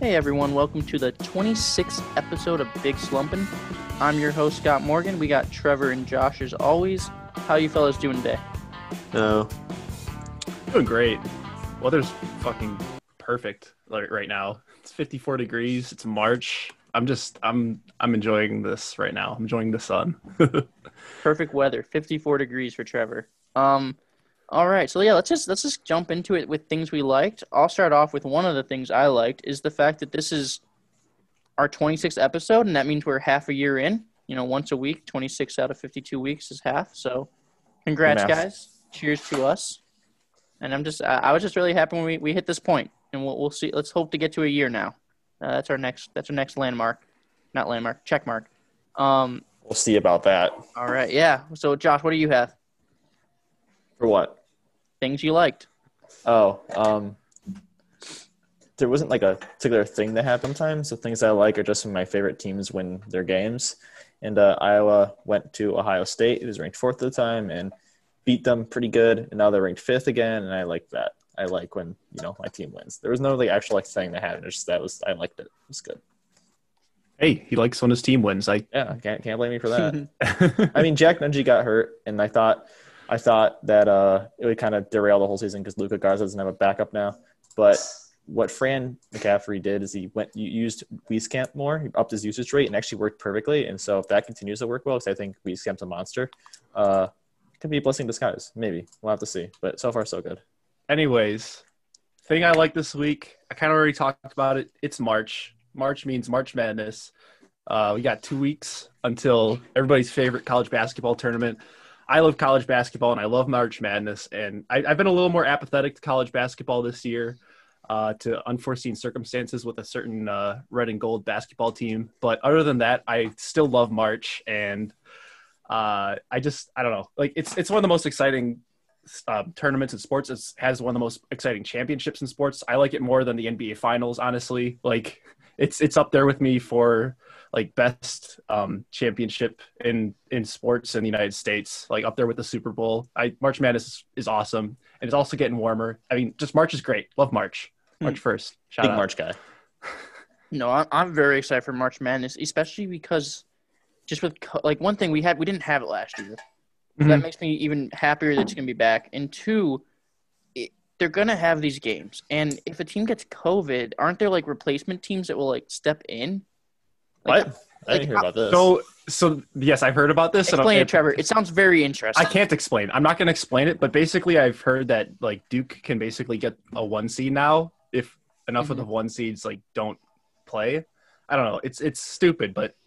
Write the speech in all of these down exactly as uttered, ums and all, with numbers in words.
Hey everyone, welcome to the twenty-sixth episode of Big Slumpin'. I'm your host, Scott Morgan. We got Trevor and Josh as always. How you fellas doing today? Oh, doing great. Weather's fucking perfect right now. It's fifty-four degrees. It's March. I'm just, I'm, I'm enjoying this right now. I'm enjoying the sun. Perfect weather. fifty-four degrees for Trevor. Um, all right. So yeah, let's just, let's just jump into it with things we liked. I'll start off with one of the things I liked is the fact that this is our twenty-sixth episode, and that means we're half a year in, you know, once a week, twenty-six out of fifty-two weeks is half. So congrats Enough. guys. Cheers to us. And I'm just, I, I was just really happy when we, we hit this point, and we'll, we'll see. Let's hope to get to a year now. Uh, that's our next, that's our next landmark, not landmark, check mark. Um, we'll see about that. All right. Yeah. So Josh, what do you have? For what? Things you liked. Oh, um, there wasn't like a particular thing that happened sometimes. The things I like are just when my favorite teams win their games. And uh, Iowa went to Ohio State. It was ranked fourth at the time and beat them pretty good. And now they're ranked fifth again. And I like that. I like when, you know, my team wins. There was no like actual like thing that happened. It's just that was, I liked it. It was good. Hey, he likes when his team wins. I yeah, can't can't blame me for that. I mean, Jack Nungy got hurt, and I thought I thought that uh, it would kind of derail the whole season because Luka Garza doesn't have a backup now. But what Fran McCaffrey did is he went used Wieskamp more. He upped his usage rate and actually worked perfectly. And so if that continues to work well, because I think Wieskamp's a monster, uh, it could be a blessing in disguise. Maybe. We'll have to see. But so far, so good. Anyways, thing I like this week, I kind of already talked about it. It's March. March means March Madness. Uh, we got two weeks until everybody's favorite college basketball tournament. I love college basketball, and I love March Madness. And I, I've been a little more apathetic to college basketball this year uh, to unforeseen circumstances with a certain uh, red and gold basketball team. But other than that, I still love March. And uh, I just – I don't know. Like, it's it's one of the most exciting – Uh, tournaments in sports. It has one of the most exciting championships in sports. I like it more than the N B A finals, honestly. Like it's it's up there with me for like best um championship in in sports in the United States, like up there with the Super Bowl. I March Madness is, is awesome, and it's also getting warmer. I mean, just March is great. Love March. March first. Shout Big out. March guy. No, I'm, I'm very excited for March Madness, especially because just with like one thing we had we didn't have it last year. So that makes me even happier that it's going to be back. And two, it, they're going to have these games. And if a team gets COVID, aren't there, like, replacement teams that will, like, step in? Like, what? I like, didn't hear about this. So, so yes, I've heard about this. Explain and it, Trevor. It sounds very interesting. I can't explain. I'm not going to explain it. But basically, I've heard that, like, Duke can basically get a one seed now if enough mm-hmm. of the one seeds, like, don't play. I don't know. It's it's stupid, but –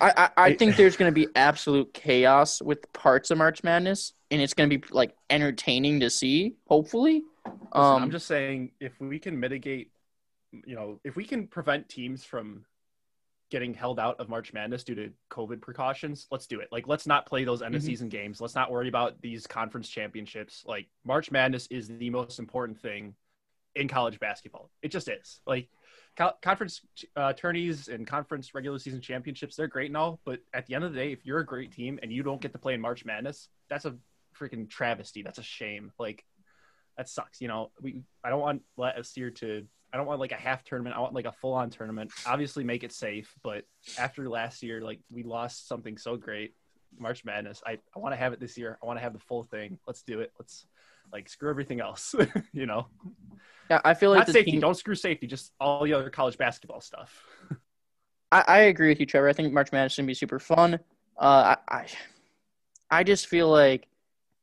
I, I, I think there's going to be absolute chaos with parts of March Madness, and it's going to be, like, entertaining to see, hopefully. Um, Listen, I'm just saying if we can mitigate – you know, if we can prevent teams from getting held out of March Madness due to COVID precautions, let's do it. Like, let's not play those end-of-season mm-hmm. games. Let's not worry about these conference championships. Like, March Madness is the most important thing in college basketball. It just is. Like – Conference uh, tourneys and conference regular season championships, they're great and all, but at the end of the day, if you're a great team and you don't get to play in March Madness, that's a freaking travesty. That's a shame. Like, that sucks. You know, we I don't want last year to – I don't want, like, a half tournament. I want, like, a full-on tournament. Obviously, make it safe, but after last year, like, we lost something so great, March Madness. I, I want to have it this year. I want to have the full thing. Let's do it. Let's – Like, screw everything else, you know? Yeah, I feel like – Not safety. Team... Don't screw safety. Just all the other college basketball stuff. I, I agree with you, Trevor. I think March Madness is going to be super fun. Uh, I, I I just feel like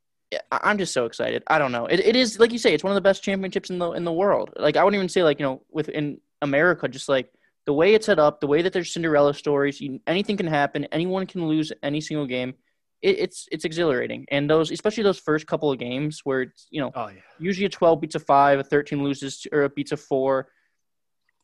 – I'm just so excited. I don't know. It It is – like you say, it's one of the best championships in the in the world. Like, I wouldn't even say, like, you know, within America, just, like, the way it's set up, the way that there's Cinderella stories, you, anything can happen. Anyone can lose any single game. It, it's it's exhilarating, and those especially those first couple of games where it's, you know, oh, yeah. usually a twelve beats a five, a thirteen loses or a beats a four.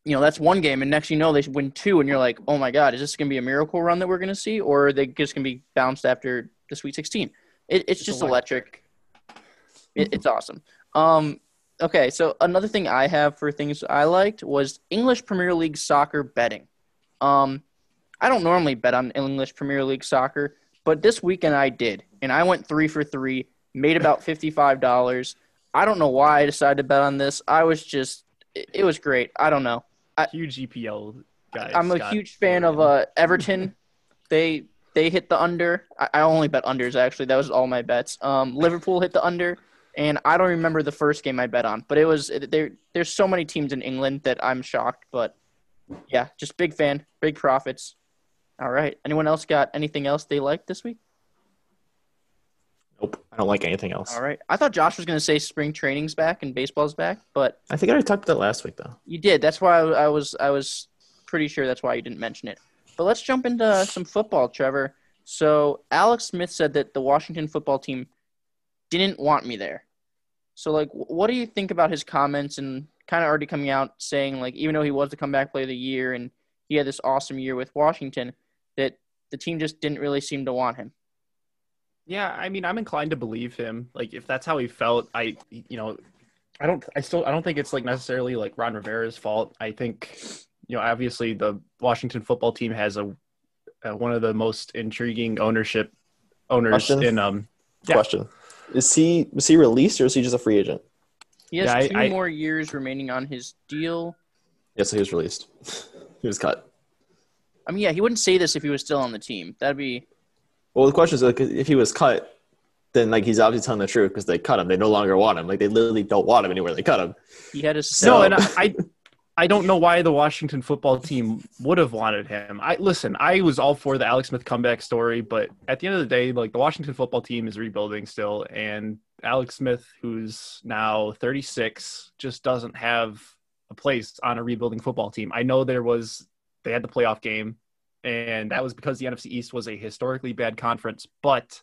You know, that's one game, and next you know they win two, and you're like, oh my god, is this gonna be a miracle run that we're gonna see, or are they just gonna be bounced after the Sweet sixteen? It, it's, it's just electric. electric. It, it's awesome. Um, okay, so another thing I have for things I liked was English Premier League soccer betting. Um, I don't normally bet on English Premier League soccer. But this weekend I did, and I went three for three, made about fifty-five dollars. I don't know why I decided to bet on this. I was just – it was great. I don't know. I, huge E P L guy. I'm Scott a huge fan Morgan. of uh, Everton. They they hit the under. I, I only bet unders, actually. That was all my bets. Um, Liverpool hit the under, and I don't remember the first game I bet on, but it was there. There's so many teams in England that I'm shocked, but yeah, just big fan, big profits. All right. Anyone else got anything else they liked this week? Nope. I don't like anything else. All right. I thought Josh was going to say spring training's back and baseball's back, but I think I already talked about that last week, though. You did. That's why I was I was pretty sure that's why you didn't mention it. But let's jump into some football, Trevor. So Alex Smith said that the Washington football team didn't want me there. So, like, what do you think about his comments and kind of already coming out saying, like, even though he was the comeback player of the year and he had this awesome year with Washington, that the team just didn't really seem to want him? Yeah, I mean, I'm inclined to believe him. Like, if that's how he felt, I, you know, I don't, I still, I don't think it's like necessarily like Ron Rivera's fault. I think, you know, obviously the Washington football team has a, a one of the most intriguing ownership owners Question? in um. Yeah. Question: Is he is he released or is he just a free agent? He has yeah, two I, more I, years remaining on his deal. Yeah, so he was released. He was cut. I mean, yeah, he wouldn't say this if he was still on the team. That'd be. Well, the question is, like, if he was cut, then, like, he's obviously telling the truth because they cut him. They no longer want him. Like, they literally don't want him anywhere. They cut him. He had a so. No, and I, I don't know why the Washington football team would have wanted him. I listen. I was all for the Alex Smith comeback story, but at the end of the day, like, the Washington football team is rebuilding still, and Alex Smith, who's now thirty-six, just doesn't have a place on a rebuilding football team. I know there was they had the playoff game. And that was because the N F C East was a historically bad conference, but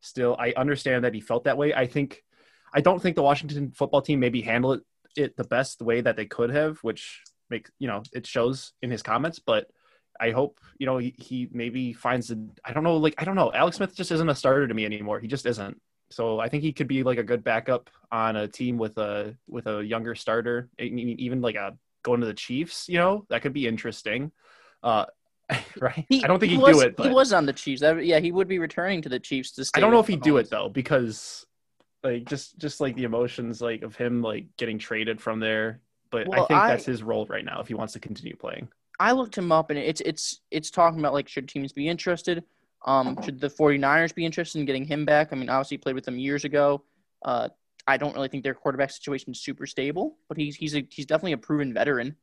still, I understand that he felt that way. I think, I don't think the Washington football team maybe handled it, it the best way that they could have, which makes, you know, it shows in his comments, but I hope, you know, he, he maybe finds the, I don't know, like, I don't know. Alex Smith just isn't a starter to me anymore. He just isn't. So I think he could be like a good backup on a team with a, with a younger starter, even like a going to the Chiefs, you know, that could be interesting. Uh, Right, he, I don't think he he'd was, do it. But he was on the Chiefs. That, yeah, he would be returning to the Chiefs. To stay I don't know if he'd do it though, because like just, just like the emotions like of him like getting traded from there. But well, I think I, that's his role right now if he wants to continue playing. I looked him up, and it's it's it's talking about like should teams be interested? Um, should the 49ers be interested in getting him back? I mean, obviously he played with them years ago. Uh, I don't really think their quarterback situation is super stable, but he's he's a, he's definitely a proven veteran.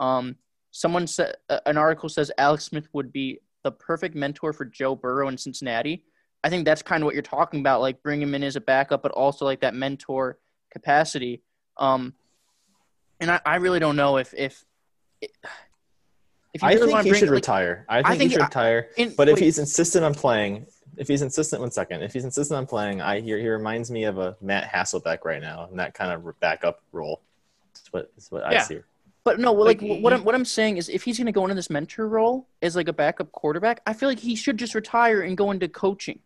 Um. Someone said an article says Alex Smith would be the perfect mentor for Joe Burrow in Cincinnati. I think that's kind of what you're talking about, like bring him in as a backup, but also like that mentor capacity. Um, and I, I really don't know if if, if you really I think he bring, should like, retire. I think, I think he should I, retire. In, but wait. if he's insistent on playing, if he's insistent, one second, if he's insistent on playing, I hear he reminds me of a Matt Hasselbeck right now in that kind of backup role. That's what is what yeah. I see. But no, like, like what I'm what I'm saying is, if he's going to go into this mentor role as like a backup quarterback, I feel like he should just retire and go into coaching.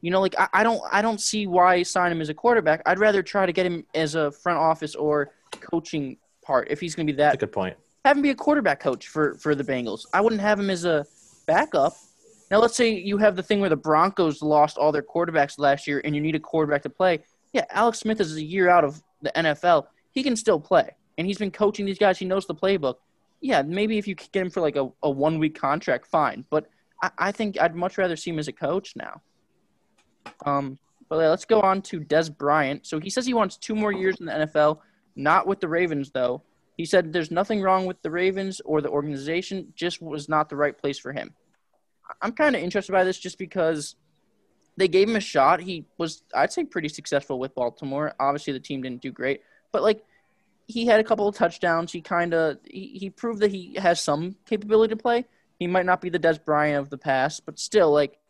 You know, like I, I don't I don't see why sign him as a quarterback. I'd rather try to get him as a front office or coaching part if he's going to be that. That's a good point. Have him be a quarterback coach for, for the Bengals. I wouldn't have him as a backup. Now, let's say you have the thing where the Broncos lost all their quarterbacks last year, and you need a quarterback to play. Yeah, Alex Smith is a year out of the N F L. He can still play. And he's been coaching these guys. He knows the playbook. Yeah, maybe if you get him for like a, a one-week contract, fine. But I, I think I'd much rather see him as a coach now. Um, but let's go on to Des Bryant. So he says he wants two more years in the N F L, not with the Ravens, though. He said there's nothing wrong with the Ravens or the organization, just was not the right place for him. I'm kind of interested by this just because they gave him a shot. He was, I'd say, pretty successful with Baltimore. Obviously, the team didn't do great. But, like, he had a couple of touchdowns. He kind of he, he proved that he has some capability to play. He might not be the Des Bryant of the past, but still, like,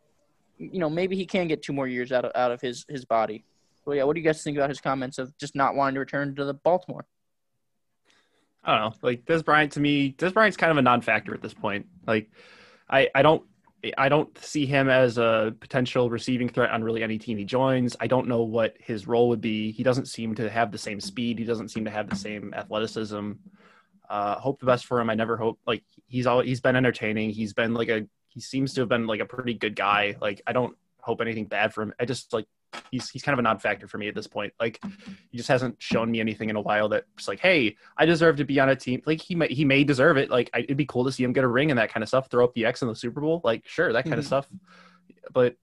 you know, maybe he can get two more years out of out of his his body. Well, yeah. What do you guys think about his comments of just not wanting to return to the Baltimore? I don't know. Like Des Bryant, to me, Des Bryant's kind of a non-factor at this point. Like, I I don't I don't see him as a potential receiving threat on really any team he joins. I don't know what his role would be. He doesn't seem to have the same speed. He doesn't seem to have the same athleticism. Uh, hope the best for him. I never hope like he's always, he's been entertaining. He's been like a, he seems to have been like a pretty good guy. Like I don't hope anything bad for him. I just like, he's he's kind of a non-factor for me at this point. Like, he just hasn't shown me anything in a while that's like, hey, I deserve to be on a team. Like, he may, he may deserve it. Like, I, it'd be cool to see him get a ring and that kind of stuff, throw up the X in the Super Bowl. Like, sure, that kind mm-hmm. of stuff. But,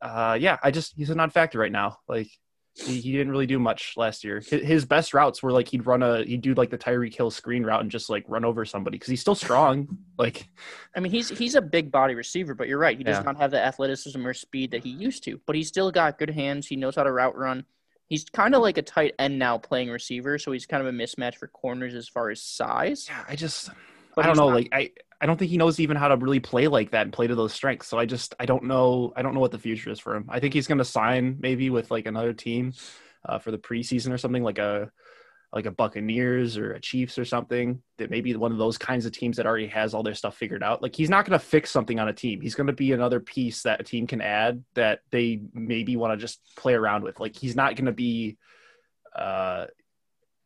uh, yeah, I just – he's a non-factor right now. Like, he, he didn't really do much last year. His, his best routes were, like, he'd run a – he'd do, like, the Tyreek Hill screen route and just, like, run over somebody because he's still strong. Like – I mean, he's he's a big body receiver, but you're right. He does yeah. not have the athleticism or speed that he used to. But he's still got good hands. He knows how to route run. He's kind of like a tight end now playing receiver, so he's kind of a mismatch for corners as far as size. Yeah, I just – I don't know. Not- like, I – I don't think he knows even how to really play like that and play to those strengths. So I just, I don't know. I don't know what the future is for him. I think he's going to sign maybe with like another team uh, for the preseason or something, like a, like a Buccaneers or a Chiefs or something, that maybe one of those kinds of teams that already has all their stuff figured out. Like, he's not going to fix something on a team. He's going to be another piece that a team can add that they maybe want to just play around with. Like, he's not going to be uh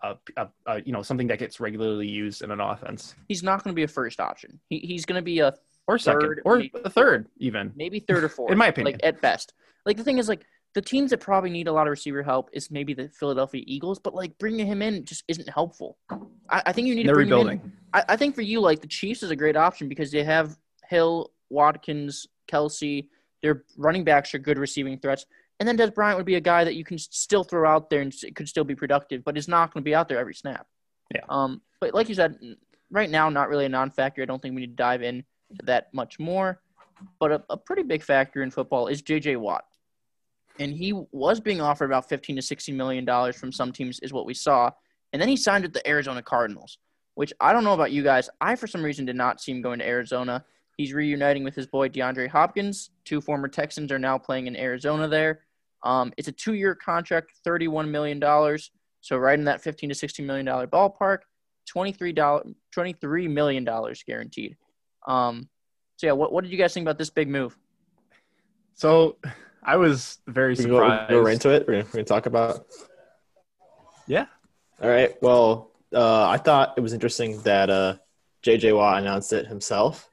Uh, uh, uh, you know, something that gets regularly used in an offense. He's not going to be a first option. He, he's going to be a or second third, or maybe, a third even, maybe third or fourth. In my opinion, like, at best. Like, the thing is, like, the teams that probably need a lot of receiver help is maybe the Philadelphia Eagles, but like bringing him in just isn't helpful. I, I think you need They're to bring rebuilding. Him in. I, I think for you, like, the Chiefs is a great option because they have Hill, Watkins, Kelsey. Their running backs are good receiving threats. And then Des Bryant would be a guy that you can still throw out there and could still be productive, but is not going to be out there every snap. Yeah. Um. But like you said, right now, not really a non-factor. I don't think we need to dive into that much more. But a, a pretty big factor in football is J J. Watt. And he was being offered about fifteen to sixteen million dollars from some teams, is what we saw. And then he signed with the Arizona Cardinals, which I don't know about you guys. I, for some reason, did not see him going to Arizona. He's reuniting with his boy DeAndre Hopkins. Two former Texans are now playing in Arizona there. Um, it's a two-year contract, thirty-one million dollars. So right in that fifteen to sixteen million dollars ballpark, twenty-three million dollars guaranteed. Um, so, yeah, what, what did you guys think about this big move? So I was very surprised. Go, go right into it? We're going to talk about – Yeah. All right. Well, uh, I thought it was interesting that uh, J J. Watt announced it himself.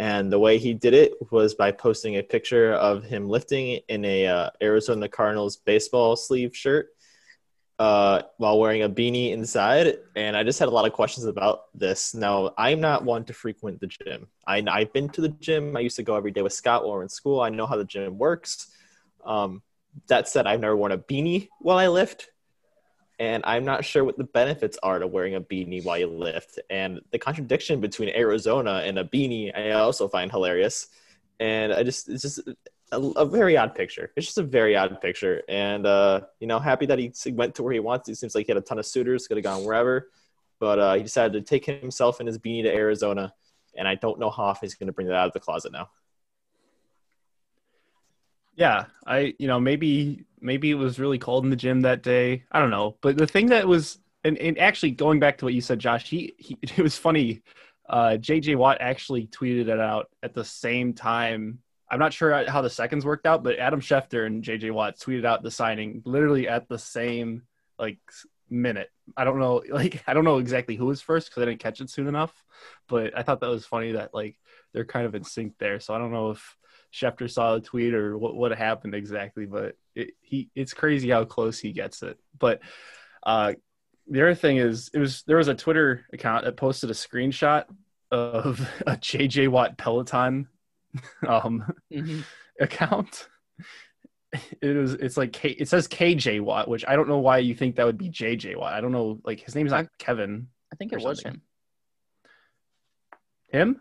And the way he did it was by posting a picture of him lifting in a uh, Arizona Cardinals baseball sleeve shirt uh, while wearing a beanie inside. And I just had a lot of questions about this. Now, I'm not one to frequent the gym. I, I've been to the gym. I used to go every day with Scott while we were in school. I know how the gym works. Um, that said, I've never worn a beanie while I lift. And I'm not sure what the benefits are to wearing a beanie while you lift. And the contradiction between Arizona and a beanie, I also find hilarious. And I just, it's just a, a very odd picture. It's just a very odd picture. And, uh, you know, happy that he went to where he wants. He seems like he had a ton of suitors, could have gone wherever. But uh, he decided to take himself and his beanie to Arizona. And I don't know how often he's going to bring that out of the closet now. Yeah, I, you know, maybe maybe it was really cold in the gym that day. I don't know. But the thing that was, and, and actually going back to what you said, Josh, he, he it was funny. Uh, J J. Watt actually tweeted it out at the same time. I'm not sure how the seconds worked out, but Adam Schefter and J J. Watt tweeted out the signing literally at the same, like, minute. I don't know, like, I don't know exactly who was first because I didn't catch it soon enough. But I thought that was funny that, like, they're kind of in sync there. So I don't know if Schefter saw the tweet or what what happened exactly, but it, he it's crazy how close he gets it. But uh, the other thing is, it was there was a Twitter account that posted a screenshot of a J J. Watt Peloton um, mm-hmm. account. It was it's like K, it says K J. Watt, which I don't know why you think that would be J J. Watt. I don't know, like, his name's not Kevin. I think it was something. him. Him?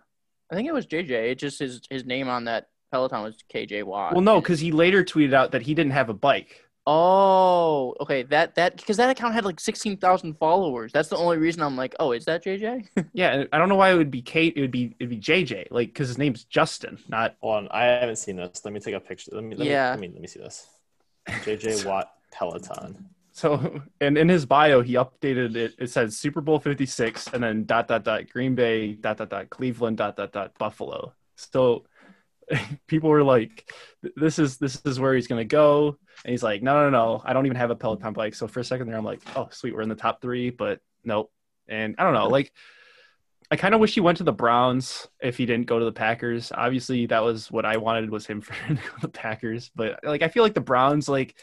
I think it was J J. It just his his name on that Peloton was K J. Watt. Well, no, because he later tweeted out that he didn't have a bike. Oh, okay. That that because that account had like sixteen thousand followers. That's the only reason I'm like, oh, is that J J? Yeah, I don't know why it would be Kate. It would be it'd be J J. Like, because his name's Justin, not. Hold on, I haven't seen this. Let me take a picture. Let me. Let yeah. Me, let me let me see this. J J Watt Peloton. So, and in his bio, he updated it. It says Super Bowl fifty-six, and then dot dot dot Green Bay dot dot dot Cleveland dot dot dot Buffalo. So people were like, this is this is where he's going to go. And he's like, no, no, no, I don't even have a Peloton bike. So for a second there, I'm like, oh, sweet, we're in the top three, but nope. And I don't know, like, I kind of wish he went to the Browns if he didn't go to the Packers. Obviously, that was what I wanted was him for the Packers. But, like, I feel like the Browns, like,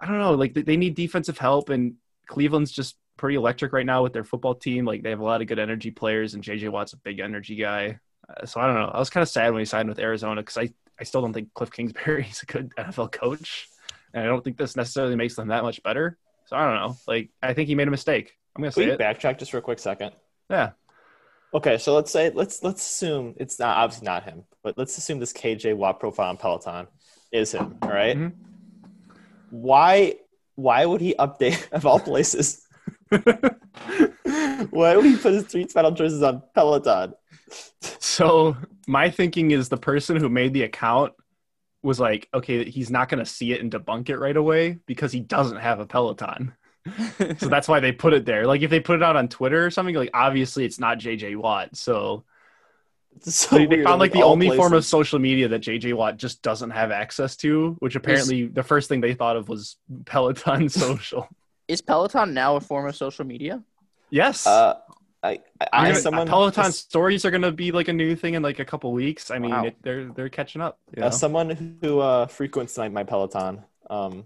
I don't know, like, they need defensive help, and Cleveland's just pretty electric right now with their football team. Like, they have a lot of good energy players, and J J. Watt's a big energy guy. Uh, so, I don't know. I was kind of sad when he signed with Arizona because I, I still don't think Cliff Kingsbury's a good N F L coach, and I don't think this necessarily makes them that much better. So, I don't know. Like, I think he made a mistake. I'm going to say it. Backtrack just for a quick second. Yeah. Okay, so let's say let's let's assume it's not obviously not him, but let's assume this K J Watt profile on Peloton is him. All right. Mm-hmm. Why why would he update of all places? Why would he put his tweet final choices on Peloton? So my thinking is the person who made the account was like, okay, he's not going to see it and debunk it right away because he doesn't have a Peloton. So that's why they put it there. Like if they put it out on Twitter or something, like obviously it's not J J Watt. So, so they, they found like, like the only places. form of social media that J J Watt just doesn't have access to, which apparently is, the first thing they thought of was Peloton social. Is Peloton now a form of social media? Yes. Uh, I, I, I gonna, someone, Peloton as, stories are going to be like a new thing in like a couple weeks. I mean, wow. it, they're, they're catching up. You know? Someone who uh, frequents my Peloton, um,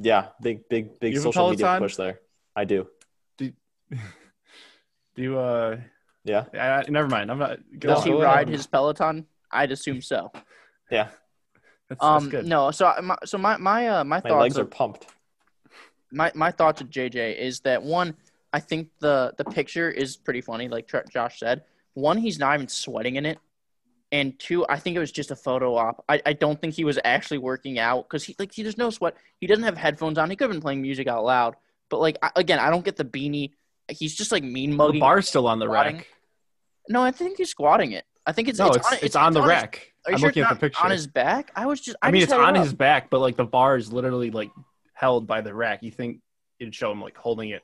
yeah, big, big, big social media push there. I do. Do, do you, uh, yeah. I, I, never mind. I'm not. Does he ride his Peloton? I'd assume so. Yeah. That's, um. That's good. No. So, my, so my my uh, my, my thoughts. My legs are, are pumped. My my thoughts of J J is that one, I think the the picture is pretty funny. Like Tr- Josh said, one, he's not even sweating in it. And two, I think it was just a photo op. I, I don't think he was actually working out because he like he, there's no sweat. He doesn't have headphones on. He could have been playing music out loud. But, like, I, again, I don't get the beanie. He's just, like, mean-mugging. The bar's still on the squatting. rack. No, I think he's squatting it. I think it's, no, it's, it's, on, it's, it's on the on rack. His, I'm sure looking at the picture. On his back? I was just – I mean, just it's on it his back, but, like, the bar is literally, like, held by the rack. You think it'd show him, like, holding it.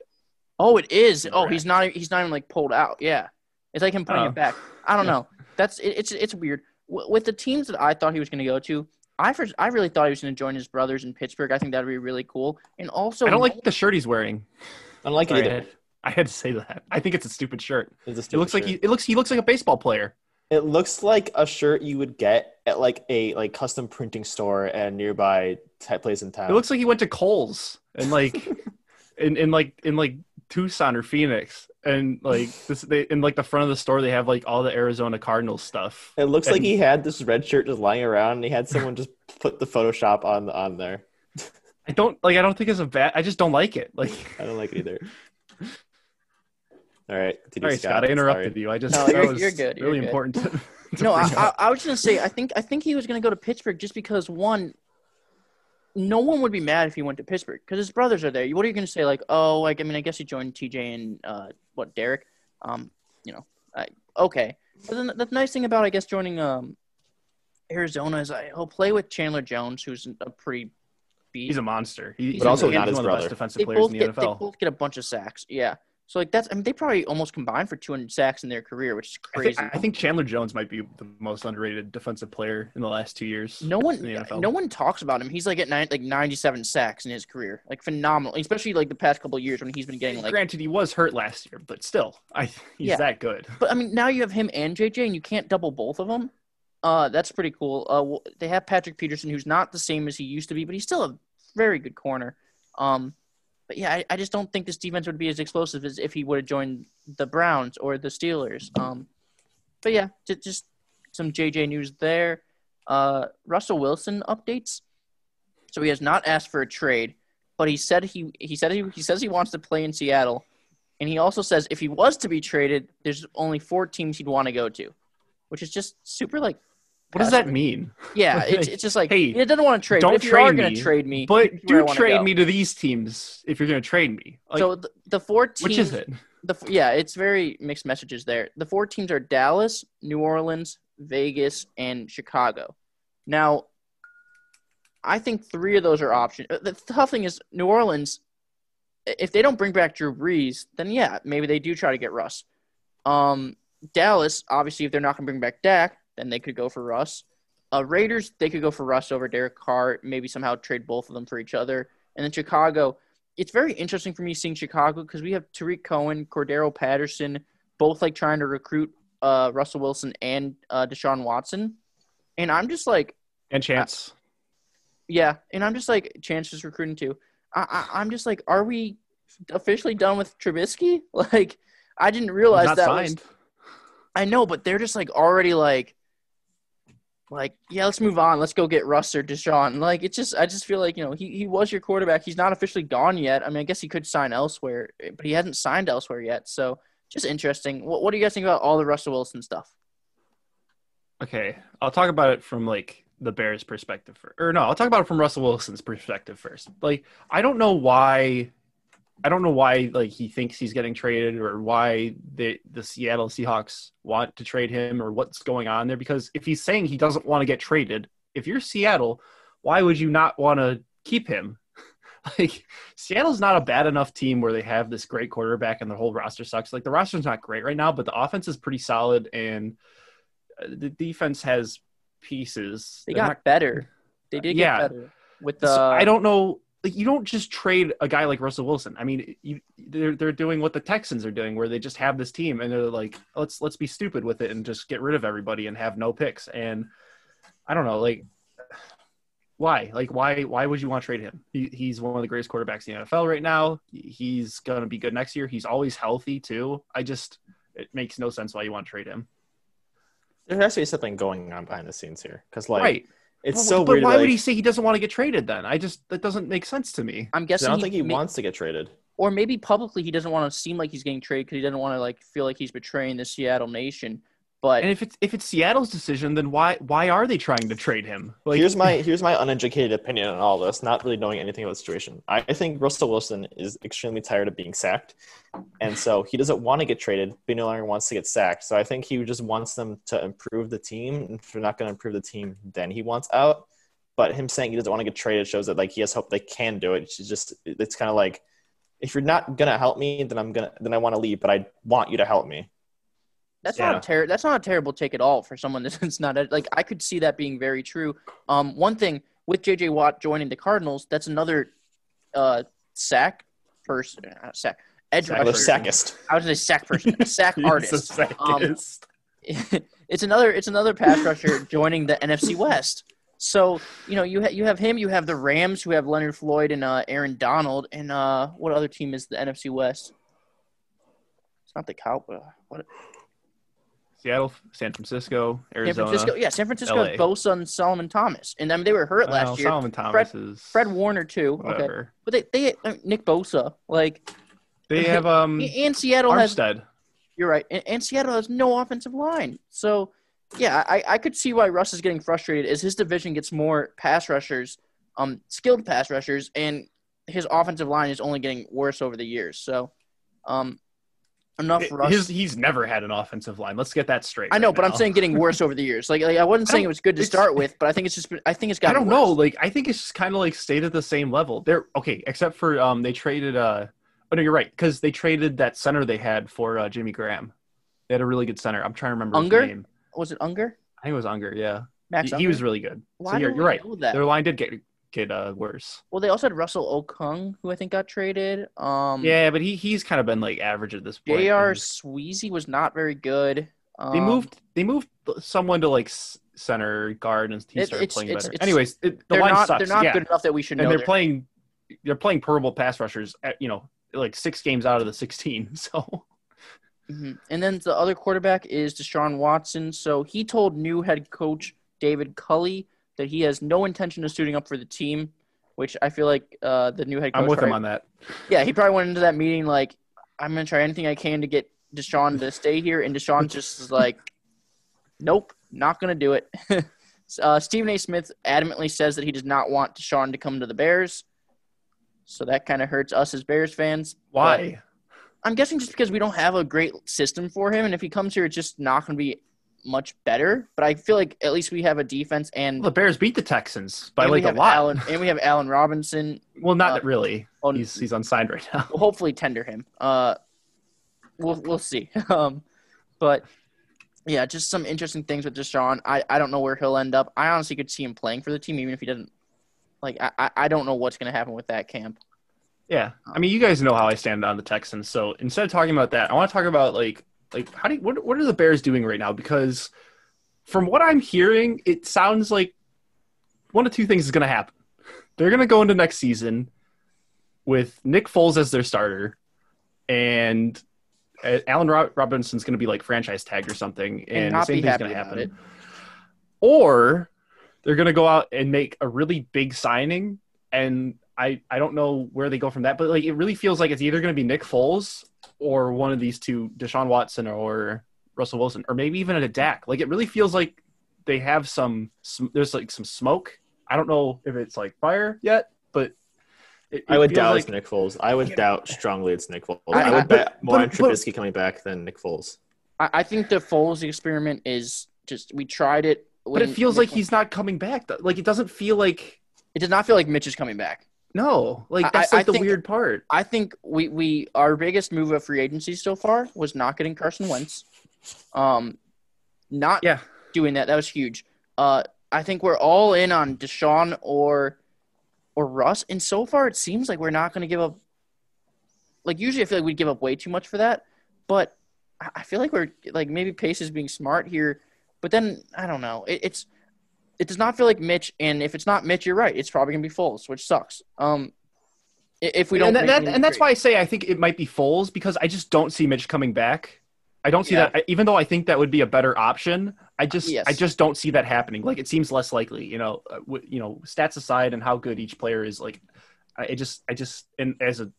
Oh, it is. Oh, rack. he's not He's not even, like, pulled out. Yeah. It's like him putting uh, it back. I don't yeah. know. That's it, it's it's weird. W- with the teams that I thought he was going to go to, I first I really thought he was going to join his brothers in Pittsburgh. I think that'd be really cool. And also, I don't like the shirt he's wearing. I don't like Sorry, it either. I had, I had to say that. I think it's a stupid shirt. It's a stupid it looks shirt. like he it looks he looks like a baseball player. It looks like a shirt you would get at like a like custom printing store at a nearby t- place in town. It looks like he went to Kohl's and like in in like in like Tucson or Phoenix. And like this, they in like the front of the store, they have like all the Arizona Cardinals stuff. It looks and, like he had this red shirt just lying around, and he had someone just put the Photoshop on on there. I don't like. I don't think it's a bad. I just don't like it. Like I don't like it either. All right, sorry, Scott, Scott. I interrupted sorry. you. I just no, you're, was you're good. You're really good. important. To, to no, I, I, I was gonna say. I think I think he was gonna go to Pittsburgh just because one. No one would be mad if he went to Pittsburgh because his brothers are there. What are you going to say? Like, oh, like I mean, I guess he joined T J and uh, what Derek. Um, you know, I, okay. But then the nice thing about I guess joining um, Arizona is I, he'll play with Chandler Jones, who's a pretty beast. He's a monster. He, he's but also not his one brother. Of the best defensive they players in the get, N F L. They both get a bunch of sacks. Yeah. So like that's I mean they probably almost combined for two hundred sacks in their career, which is crazy. I think, I think Chandler Jones might be the most underrated defensive player in the last two years. No one, in the N F L. No one talks about him. He's like at nine, like ninety-seven sacks in his career, like phenomenal. Especially like the past couple of years when he's been getting like. Granted, he was hurt last year, but still, I he's yeah. that good. But I mean, now you have him and J J, and you can't double both of them. Uh, that's pretty cool. Uh, well, they have Patrick Peterson, who's not the same as he used to be, but he's still a very good corner. Um. But, yeah, I, I just don't think this defense would be as explosive as if he would have joined the Browns or the Steelers. Um, but, yeah, just, just some J J news there. Uh, Russell Wilson updates. So he has not asked for a trade, but he said he he said he, he says he wants to play in Seattle. And he also says if he was to be traded, there's only four teams he'd want to go to, which is just super, like, What does that mean? Yeah, it's, it's just like, hey, it doesn't want to trade. Don't but if you trade are going to trade me, but do trade me to these teams if you're going to trade me. Like, so the, the four teams, which is it? The yeah, it's very mixed messages there. The four teams are Dallas, New Orleans, Vegas, and Chicago. Now, I think three of those are options. The tough thing is New Orleans. If they don't bring back Drew Brees, then yeah, maybe they do try to get Russ. Um, Dallas, obviously, if they're not going to bring back Dak. Then they could go for Russ. Uh, Raiders, they could go for Russ over Derek Carr, maybe somehow trade both of them for each other. And then Chicago, it's very interesting for me seeing Chicago because we have Tariq Cohen, Cordero Patterson, both like trying to recruit uh, Russell Wilson and uh, Deshaun Watson. And I'm just like, and Chance. Uh, yeah. And I'm just like, Chance is recruiting too. I, I, I'm just like, are we officially done with Trubisky? Like, I didn't realize not that signed. Was, I know, but they're just like already like, like, yeah, let's move on. Let's go get Russ or Deshaun. Like, it's just, I just feel like, you know, he, he was your quarterback. He's not officially gone yet. I mean, I guess he could sign elsewhere, but he hasn't signed elsewhere yet. So just interesting. What, what do you guys think about all the Russell Wilson stuff? Okay. I'll talk about it from like the Bears perspective for, or no, I'll talk about it from Russell Wilson's perspective first. Like, I don't know why, I don't know why like he thinks he's getting traded or why the, the Seattle Seahawks want to trade him or what's going on there. Because if he's saying he doesn't want to get traded, if you're Seattle, why would you not want to keep him? Like, Seattle's not a bad enough team where they have this great quarterback and the whole roster sucks. Like, the roster's not great right now, but the offense is pretty solid and the defense has pieces. They They're got not... better. They did yeah. get better. With the... so I don't know. Like, you don't just trade a guy like Russell Wilson. I mean, you, they're they're doing what the Texans are doing, where they just have this team and they're like, let's let's be stupid with it and just get rid of everybody and have no picks. And I don't know, like, why? Like, why why would you want to trade him? He, he's one of the greatest quarterbacks in the N F L right now. He's gonna be good next year. He's always healthy too. I just it makes no sense why you want to trade him. There has to be something going on behind the scenes here, because like. Right. It's well, so but weird. But why like, would he say he doesn't want to get traded then? I just – that doesn't make sense to me. I'm guessing I don't he, think he may, wants to get traded. Or maybe publicly he doesn't want to seem like he's getting traded because he doesn't want to, like, feel like he's betraying the Seattle nation. But And if it's if it's Seattle's decision, then why why are they trying to trade him? Like, here's my here's my uneducated opinion on all this, not really knowing anything about the situation. I think Russell Wilson is extremely tired of being sacked, and so he doesn't want to get traded, but he no longer wants to get sacked. So I think he just wants them to improve the team, and if they're not going to improve the team, then he wants out. But him saying he doesn't want to get traded shows that, like, he has hope they can do it. It's just it's kind of like, if you're not going to help me, then I'm gonna then I want to leave, but I want you to help me. That's yeah. not a ter- That's not a terrible take at all for someone that's not – like, I could see that being very true. Um, one thing, with J J. Watt joining the Cardinals, that's another uh, sack person – sack. Edge sack person. Sackist. I was going to say sack person. Sack artist. Um, it's another It's another pass rusher joining the N F C West. So, you know, you, ha- you have him. You have the Rams, who have Leonard Floyd and uh, Aaron Donald. And uh, what other team is the N F C West? It's not the Cowboys. What – Seattle, San Francisco, Arizona, San Francisco, yeah, San Francisco, L A. Bosa and Solomon Thomas, and I mean, they were hurt last oh, year. Solomon Thomas Fred, is Fred Warner too. Whatever. Okay, but they they I mean, Nick Bosa, like they have um and Seattle Armstead. Has you're right, and, and Seattle has no offensive line. So yeah, I, I could see why Russ is getting frustrated as his division gets more pass rushers, um, skilled pass rushers, and his offensive line is only getting worse over the years. So, um. Enough for us. His, he's never had an offensive line. Let's get that straight. I know, right but now. I'm saying getting worse over the years. Like, like I wasn't I saying it was good to start with, but I think it's just – I think it's gotten I don't worse. know. Like, I think it's just kind of like stayed at the same level. They're okay, except for um, they traded uh, – oh, no, you're right, because they traded that center they had for uh, Jimmy Graham. They had a really good center. I'm trying to remember Unger? his name. Was it Unger? I think it was Unger, yeah. Max he, Unger? He was really good. Why so you're, you're right. Their line did get – Get uh, worse. Well, they also had Russell Okung, who I think got traded. Um, yeah, but he he's kind of been like average at this point. J R Sweezy was not very good. Um, they moved they moved someone to like center guard, and he started it's, playing it's, better. It's, Anyways, it, the line not, sucks. They're not yeah. good enough that we should. And know they're, they're playing they're playing purple pass rushers. At, you know, like six games out of the sixteen. So. Mm-hmm. And then the other quarterback is Deshaun Watson. So he told new head coach David Culley that he has no intention of suiting up for the team, which I feel like uh, the new head coach – I'm with probably, him on that. Yeah, he probably went into that meeting like, I'm going to try anything I can to get Deshaun to stay here, and Deshaun just is like, nope, not going to do it. uh, Stephen A. Smith adamantly says that he does not want Deshaun to come to the Bears, so that kind of hurts us as Bears fans. Why? I'm guessing just because we don't have a great system for him, and if he comes here, it's just not going to be – much better, but I feel like at least we have a defense. And well, the Bears beat the Texans by like a lot. Allen, and we have Allen Robinson. Well, not uh, really. Oh, he's he's unsigned right now. We'll hopefully tender him. Uh, we'll we'll see. Um, but yeah, just some interesting things with Deshaun. I I don't know where he'll end up. I honestly could see him playing for the team, even if he doesn't. Like I I don't know what's gonna happen with that camp. Yeah, I mean, you guys know how I stand on the Texans. So instead of talking about that, I want to talk about like Like, how do you, what? What are the Bears doing right now? Because from what I'm hearing, it sounds like one of two things is going to happen. They're going to go into next season with Nick Foles as their starter, and Allen Robinson's going to be like franchise tagged or something, and, and the same thing's going to happen. It. Or they're going to go out and make a really big signing, and I, I don't know where they go from that, but like it really feels like it's either going to be Nick Foles or one of these two, Deshaun Watson or Russell Wilson, or maybe even a Dak. Like it really feels like they have some, some there's like some smoke. I don't know if it's like fire yet, but it, it I would doubt like, it's Nick Foles. I would yeah. doubt strongly it's Nick Foles. I, I would I, bet but, more but, on Trubisky but, coming back than Nick Foles. I, I think the Foles experiment is just we tried it. But it feels Nick like he's not coming back. Like it doesn't feel like it does not feel like Mitch is coming back. No, like that's like I, I the think, weird part. I think we, we our biggest move of free agency so far was not getting Carson Wentz, um, not yeah. doing that. That was huge. Uh, I think we're all in on Deshaun or or Russ, and so far it seems like we're not going to give up. Like usually, I feel like we give up way too much for that, but I feel like we're like maybe Pace is being smart here. But then I don't know. It, it's. It does not feel like Mitch, and if it's not Mitch, you're right. It's probably going to be Foles, which sucks. Um, if we don't, and, that, that, and that's why I say I think it might be Foles because I just don't see Mitch coming back. I don't see yeah. that, even though I think that would be a better option. I just, yes. I just don't see that happening. Like it seems less likely, you know. Uh, w- you know, stats aside, and how good each player is. Like, I just, I just, and as a,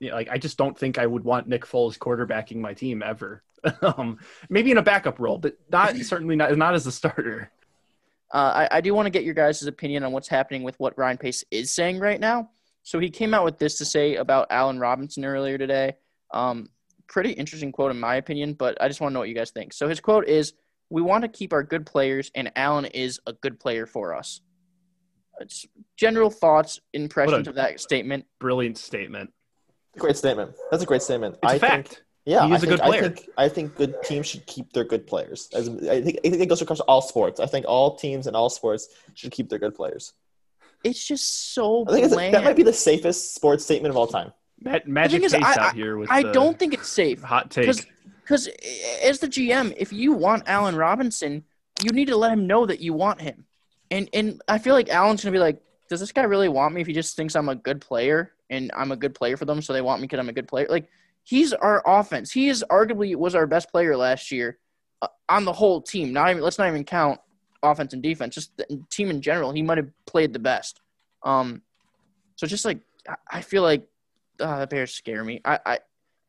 you know, like, I just don't think I would want Nick Foles quarterbacking my team ever. um, maybe in a backup role, but not certainly not not as a starter. Uh, I, I do want to get your guys' opinion on what's happening with what Ryan Pace is saying right now. So he came out with this to say about Allen Robinson earlier today. Um, pretty interesting quote in my opinion, but I just want to know what you guys think. So his quote is, "We want to keep our good players, and Allen is a good player for us." It's general thoughts, impressions of that statement. Brilliant statement. Great statement. That's a great statement. It's I a fact. Think- Yeah, he is I a think, good player. I think, I think good teams should keep their good players. As, I think I think it goes across all sports. I think all teams in all sports should keep their good players. It's just so I think bland. That might be the safest sports statement of all time. Matt, Magic Pace out I, here with I the don't think it's safe. Hot take. Because as the G M, if you want Allen Robinson, you need to let him know that you want him. And and I feel like Allen's going to be like, does this guy really want me if he just thinks I'm a good player and I'm a good player for them so they want me because I'm a good player? Like, he's our offense. He is arguably was our best player last year uh, on the whole team. Not even, let's not even count offense and defense, just the team in general. He might have played the best. Um, so just like I feel like uh, the Bears scare me. I, I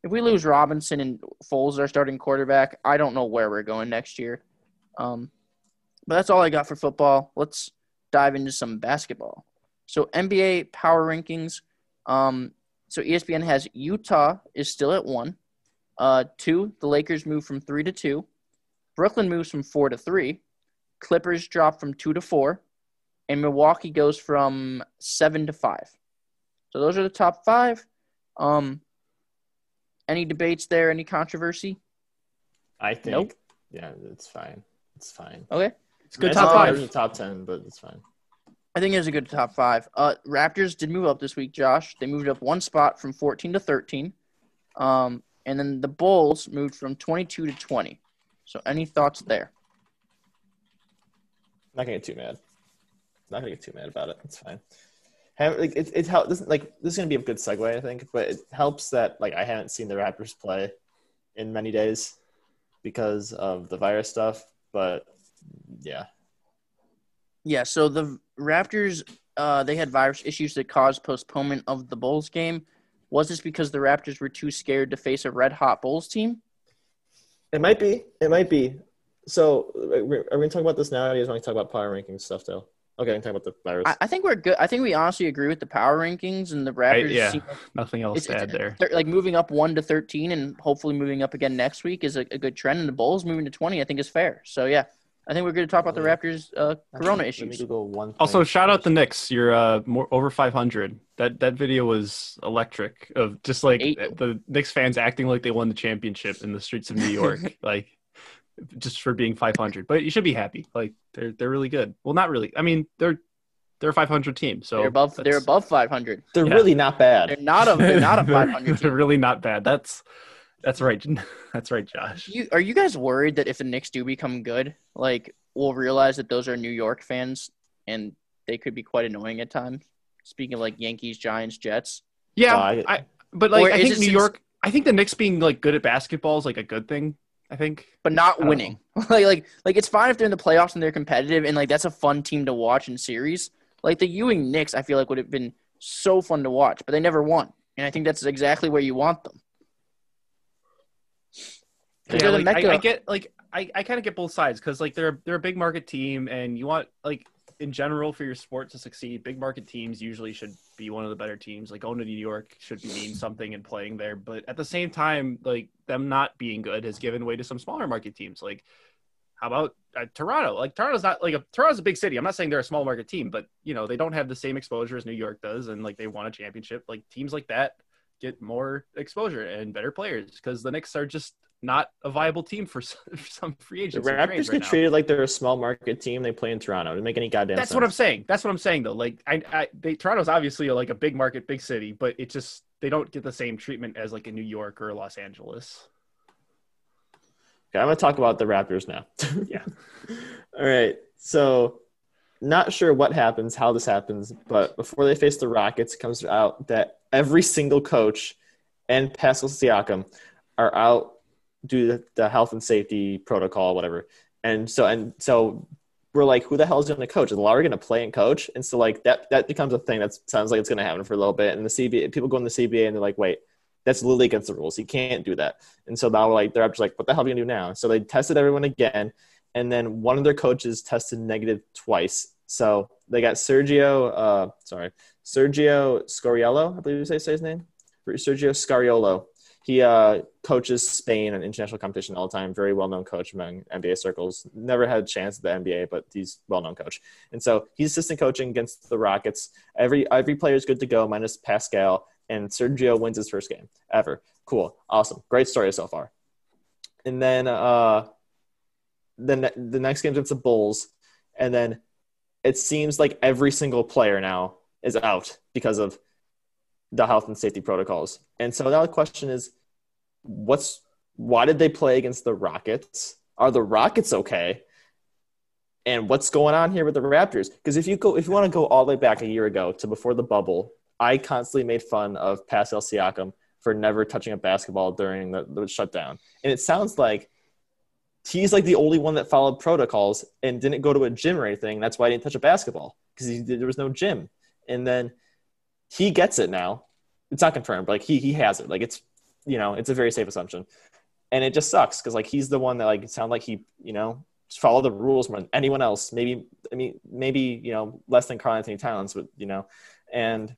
if we lose Robinson and Foles, our starting quarterback, I don't know where we're going next year. Um, but that's all I got for football. Let's dive into some basketball. So N B A power rankings. Um, So E S P N has Utah is still at one. Uh, two, the Lakers move from three to two. Brooklyn moves from four to three. Clippers drop from two to four. And Milwaukee goes from seven to five. So those are the top five. Um, any debates there? Any controversy? I think. Nope. Yeah, it's fine. It's fine. Okay. It's a good top five. Top ten, but it's fine. I think it was a good top five. Uh, Raptors did move up this week, Josh. They moved up one spot from fourteen to thirteen. Um, and then the Bulls moved from twenty-two to twenty. So any thoughts there? I'm not going to get too mad. I'm not going to get too mad about it. It's fine. Have, like, it, it help, this, like, this is going to be a good segue, I think. But it helps that like I haven't seen the Raptors play in many days because of the virus stuff. But, yeah. Yeah, so the Raptors, uh, they had virus issues that caused postponement of the Bulls game. Was this because the Raptors were too scared to face a red-hot Bulls team? It might be. It might be. So are we going to talk about this now? Or do you just want to talk about power rankings stuff, though? Okay, I can talk about the virus. I, I think we're good. I think we honestly agree with the power rankings and the Raptors. I, yeah, seem, nothing else it's, to add there. Like moving up one to thirteen and hopefully moving up again next week is a, a good trend. And the Bulls moving to twenty I think is fair. So, yeah. I think we're going to talk about the Raptors' uh, corona issues. One also, shout out the Knicks. You're uh, more, over five hundred. That that video was electric of just like Eight. the Knicks fans acting like they won the championship in the streets of New York, like just for being five hundred. But you should be happy. Like they're they're really good. Well, not really. I mean, they're they're a five hundred team. So they're above they're above five hundred. They're yeah. really not bad. They're not a they're not a five hundred. They're team. Really not bad. That's That's right. That's right, Josh. You, are you guys worried that if the Knicks do become good, like, we'll realize that those are New York fans and they could be quite annoying at times? Speaking of, like, Yankees, Giants, Jets. Yeah, uh, I, but, like, I think New York – I think the Knicks being, like, good at basketball is, like, a good thing, I think. But not winning. like, like, like, it's fine if they're in the playoffs and they're competitive and, like, that's a fun team to watch in series. Like, the Ewing Knicks, I feel like, would have been so fun to watch, but they never won. And I think that's exactly where you want them. Yeah, like, I, I get like I, I kind of get both sides because like they're they're a big market team and you want like in general for your sport to succeed, big market teams usually should be one of the better teams. Like going to New York should mean something and playing there, but at the same time, like them not being good has given way to some smaller market teams. Like how about uh, Toronto? Like Toronto's not like a Toronto's a big city. I'm not saying they're a small market team, but you know they don't have the same exposure as New York does, and like they won a championship. Like teams like that get more exposure and better players because the Knicks are just not a viable team for some free agents. The Raptors get treated like they're a small market team. They play in Toronto. It doesn't make any goddamn sense. That's what I'm saying. That's what I'm saying, though. Like, I, I, they, Toronto's obviously like a big market, big city, but it just they don't get the same treatment as like a New York or Los Angeles. Okay, I'm gonna talk about the Raptors now. Yeah. All right. So, not sure what happens, how this happens, but before they face the Rockets, it comes out that every single coach and Pascal Siakam are out. Do the, the health and safety protocol, whatever. And so, and so we're like, who the hell is going to coach? Is Lowry going to play and coach? And so like that, that becomes a thing that sounds like it's going to happen for a little bit. And the C B A, people go in the C B A and they're like, wait, that's literally against the rules. He can't do that. And so now we're like, they're just like, what the hell are you going to do now? So they tested everyone again. And then one of their coaches tested negative twice. So they got Sergio, uh, sorry, Sergio Scariolo. I believe you say his name. Sergio Scariolo. He uh, coaches Spain in international competition all the time. Very well-known coach among N B A circles. Never had a chance at the N B A, but he's a well-known coach. And so he's assistant coaching against the Rockets. Every every player is good to go, minus Pascal. And Sergio wins his first game ever. Cool, awesome, great story so far. And then uh, the ne- the next game's against the Bulls, and then it seems like every single player now is out because of the health and safety protocols. And so now the question is, what's why did they play against the Rockets? Are the Rockets okay? And what's going on here with the Raptors? Because if you go, if you want to go all the way back a year ago to before the bubble, I constantly made fun of Pascal Siakam for never touching a basketball during the, the shutdown. And it sounds like he's like the only one that followed protocols and didn't go to a gym or anything. That's why he didn't touch a basketball because there was no gym. And then he gets it now. It's not confirmed, but like he he has it. Like it's, you know, it's a very safe assumption. And it just sucks because, like, he's the one that, like, sound like he, you know, followed the rules more than anyone else. Maybe, I mean, maybe, you know, less than Carl Anthony Towns, but, you know. And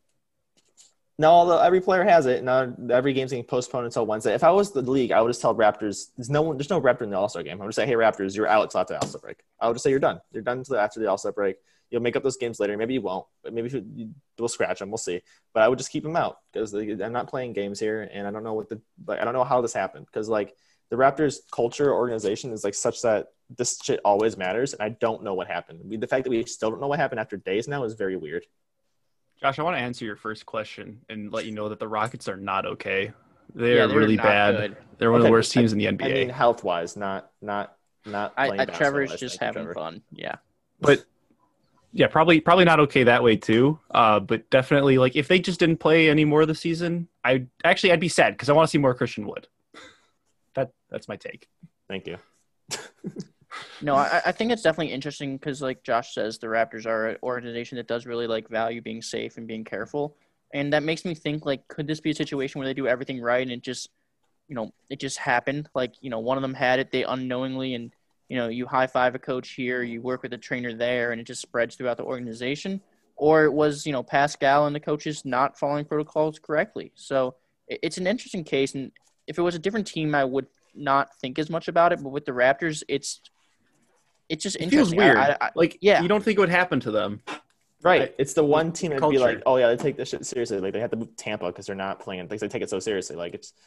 now all the, every player has it. Now every game's getting postponed until Wednesday. If I was the league, I would just tell Raptors, there's no one, there's no Raptor in the All-Star game. I would just say, hey, Raptors, you're out until after the All-Star break. I would just say you're done. You're done until after the All-Star break. You'll make up those games later. Maybe you won't. But maybe you, you, we'll scratch them. We'll see. But I would just keep them out because I'm not playing games here, and I don't know what the like, I don't know how this happened because like the Raptors' culture organization is like such that this shit always matters, and I don't know what happened. We, the fact that we still don't know what happened after days now is very weird. Josh, I want to answer your first question and let you know that the Rockets are not okay. They yeah, are really bad. Good. They're one okay, of the worst teams I, in the N B A. I mean, health wise, not not not. I, I Trevor's just having Trevor. fun. Yeah, but. Yeah, probably probably not okay that way too. Uh, but definitely, like, if they just didn't play any more this season, I actually I'd be sad because I want to see more Christian Wood. That that's my take. Thank you. No, I, I think it's definitely interesting because, like Josh says, the Raptors are an organization that does really like value being safe and being careful, and that makes me think like, could this be a situation where they do everything right and it just, you know, it just happened? Like, you know, one of them had it, they unknowingly and. You know, you high-five a coach here, you work with a trainer there, and it just spreads throughout the organization. Or it was, you know, Pascal and the coaches not following protocols correctly. So it's an interesting case, and if it was a different team, I would not think as much about it. But with the Raptors, it's it's just interesting. It feels weird. I, I, I, like, yeah. You don't think it would happen to them. Right. Like, it's the one team that would be like, oh, yeah, they take this shit seriously. Like, they have to move Tampa because they're not playing. Like, they take it so seriously. Like, it's –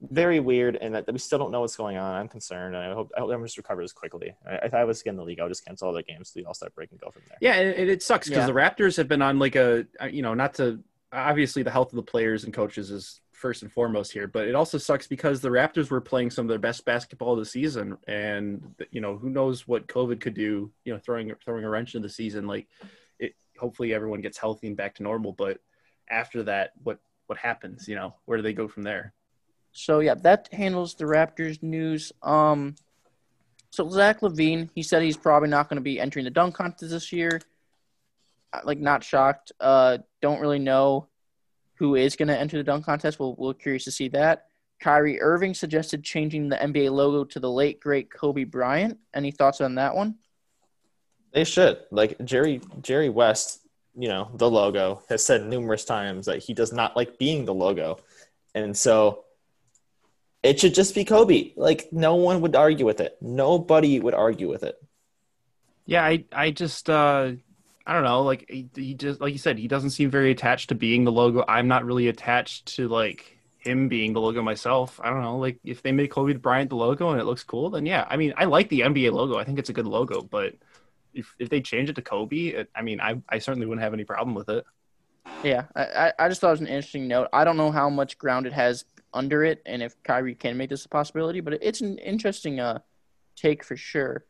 very weird, and that we still don't know what's going on. I'm concerned, and I hope I hope everyone just recovers quickly. I, if I was in the league, I would just cancel all the games so we all start breaking and go from there. Yeah, and it sucks because yeah. the Raptors have been on like a, you know, not to obviously the health of the players and coaches is first and foremost here, but it also sucks because the Raptors were playing some of their best basketball of the season, and you know, who knows what COVID could do, you know, throwing throwing a wrench in the season. Like, it hopefully everyone gets healthy and back to normal, but after that, what what happens, you know, where do they go from there? So yeah, that handles the Raptors news. Um so Zach LaVine, he said he's probably not going to be entering the dunk contest this year. Like, not shocked. Uh don't really know who is going to enter the dunk contest. We'll, we're curious to see that. Kyrie Irving suggested changing the N B A logo to the late, great Kobe Bryant. Any thoughts on that one? They should. Like, Jerry Jerry West, you know, the logo, has said numerous times that he does not like being the logo. And so it should just be Kobe. Like, no one would argue with it. Nobody would argue with it. Yeah, I, I just uh... – I don't know, like he just, like you said, he doesn't seem very attached to being the logo. I'm not really attached to like him being the logo myself. I don't know, like if they made Kobe Bryant the logo and it looks cool, then yeah. I mean, I like the N B A logo. I think it's a good logo, but if if they change it to Kobe, it, I mean, I I certainly wouldn't have any problem with it. Yeah, I I just thought it was an interesting note. I don't know how much ground it has under it, and if Kyrie can make this a possibility, but it's an interesting uh take for sure.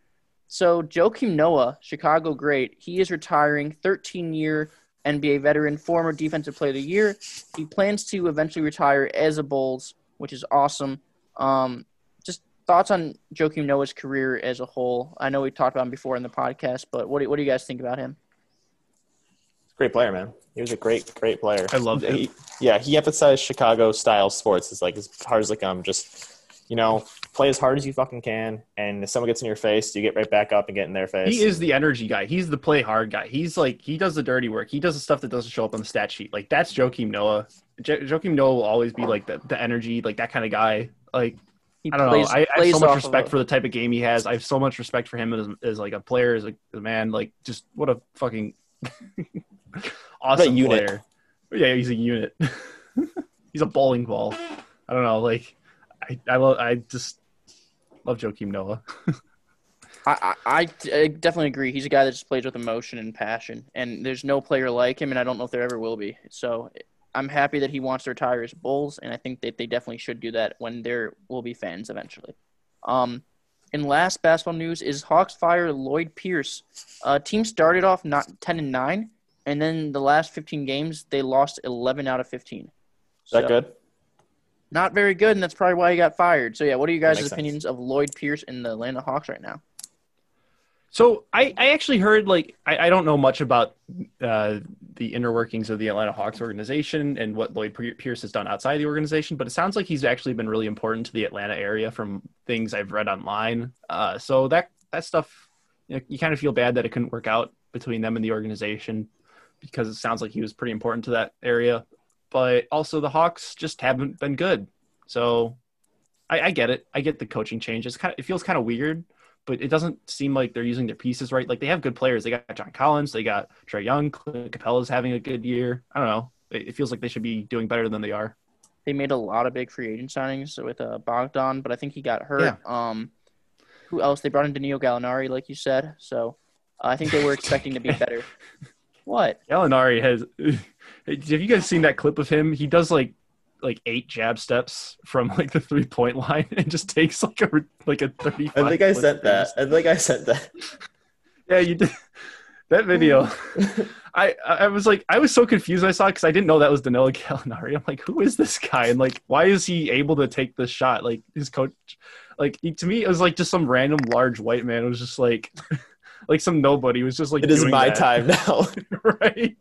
So Joakim Noah, Chicago great, he is retiring, thirteen-year N B A veteran, former Defensive Player of the Year. He plans to eventually retire as a Bulls, which is awesome. Um, just thoughts on Joakim Noah's career as a whole. I know we talked about him before in the podcast, but what do, what do you guys think about him? Great player, man. He was a great, great player. I loved him. He, yeah, he emphasized Chicago-style sports. It's like as hard as they come, just – you know, play as hard as you fucking can, and if someone gets in your face, you get right back up and get in their face. He is the energy guy. He's the play hard guy. He's like, he does the dirty work. He does the stuff that doesn't show up on the stat sheet. Like, that's Joakim Noah. Jo- Joakim Noah will always be like the, the energy, like that kind of guy. Like, he I don't plays, know. I, I have so much respect for the type of game he has. I have so much respect for him as, as like a player, as a, as a man. Like, just what a fucking awesome what a player. Yeah, he's a unit. He's a bowling ball. I don't know, like. I I, love, I just love Joakim Noah. I, I, I definitely agree. He's a guy that just plays with emotion and passion, and there's no player like him, and I don't know if there ever will be. So I'm happy that he wants to retire as Bulls, and I think that they definitely should do that when there will be fans eventually. Um, and last basketball news is Hawks fire Lloyd Pierce. Uh, team started off not ten and nine, and then the last fifteen games they lost eleven out of fifteen. Is so, that good? Not very good, and that's probably why he got fired. So, yeah, what are you guys' opinions sense. of Lloyd Pierce and the Atlanta Hawks right now? So, I, I actually heard, like, I, I don't know much about uh, the inner workings of the Atlanta Hawks organization and what Lloyd Pierce has done outside the organization, but it sounds like he's actually been really important to the Atlanta area from things I've read online. Uh, so, that, that stuff, you know, you kind of feel bad that it couldn't work out between them and the organization because it sounds like he was pretty important to that area. But also the Hawks just haven't been good. So I, I get it. I get the coaching change. It's kind of, it feels kind of weird, but it doesn't seem like they're using their pieces right. Like, they have good players. They got John Collins. They got Trae Young. Clint Capella's having a good year. I don't know. It, it feels like they should be doing better than they are. They made a lot of big free agent signings with uh, Bogdan, but I think he got hurt. Yeah. Um, who else? They brought in Danilo Gallinari, like you said. So uh, I think they were expecting to be better. What? Gallinari has – have you guys seen that clip of him? He does, like, like eight jab steps from, like, the three-point line and just takes, like, a like a thirty-five. I think I sent that. I think I sent that. Yeah, you did. That video. I, I was, like – I was so confused when I saw it because I didn't know that was Danilo Gallinari. I'm like, who is this guy? And, like, why is he able to take this shot? Like, his coach – like, he, to me, it was, like, just some random large white man. It was just, like – like some nobody was just like, it is my that. time now. Right?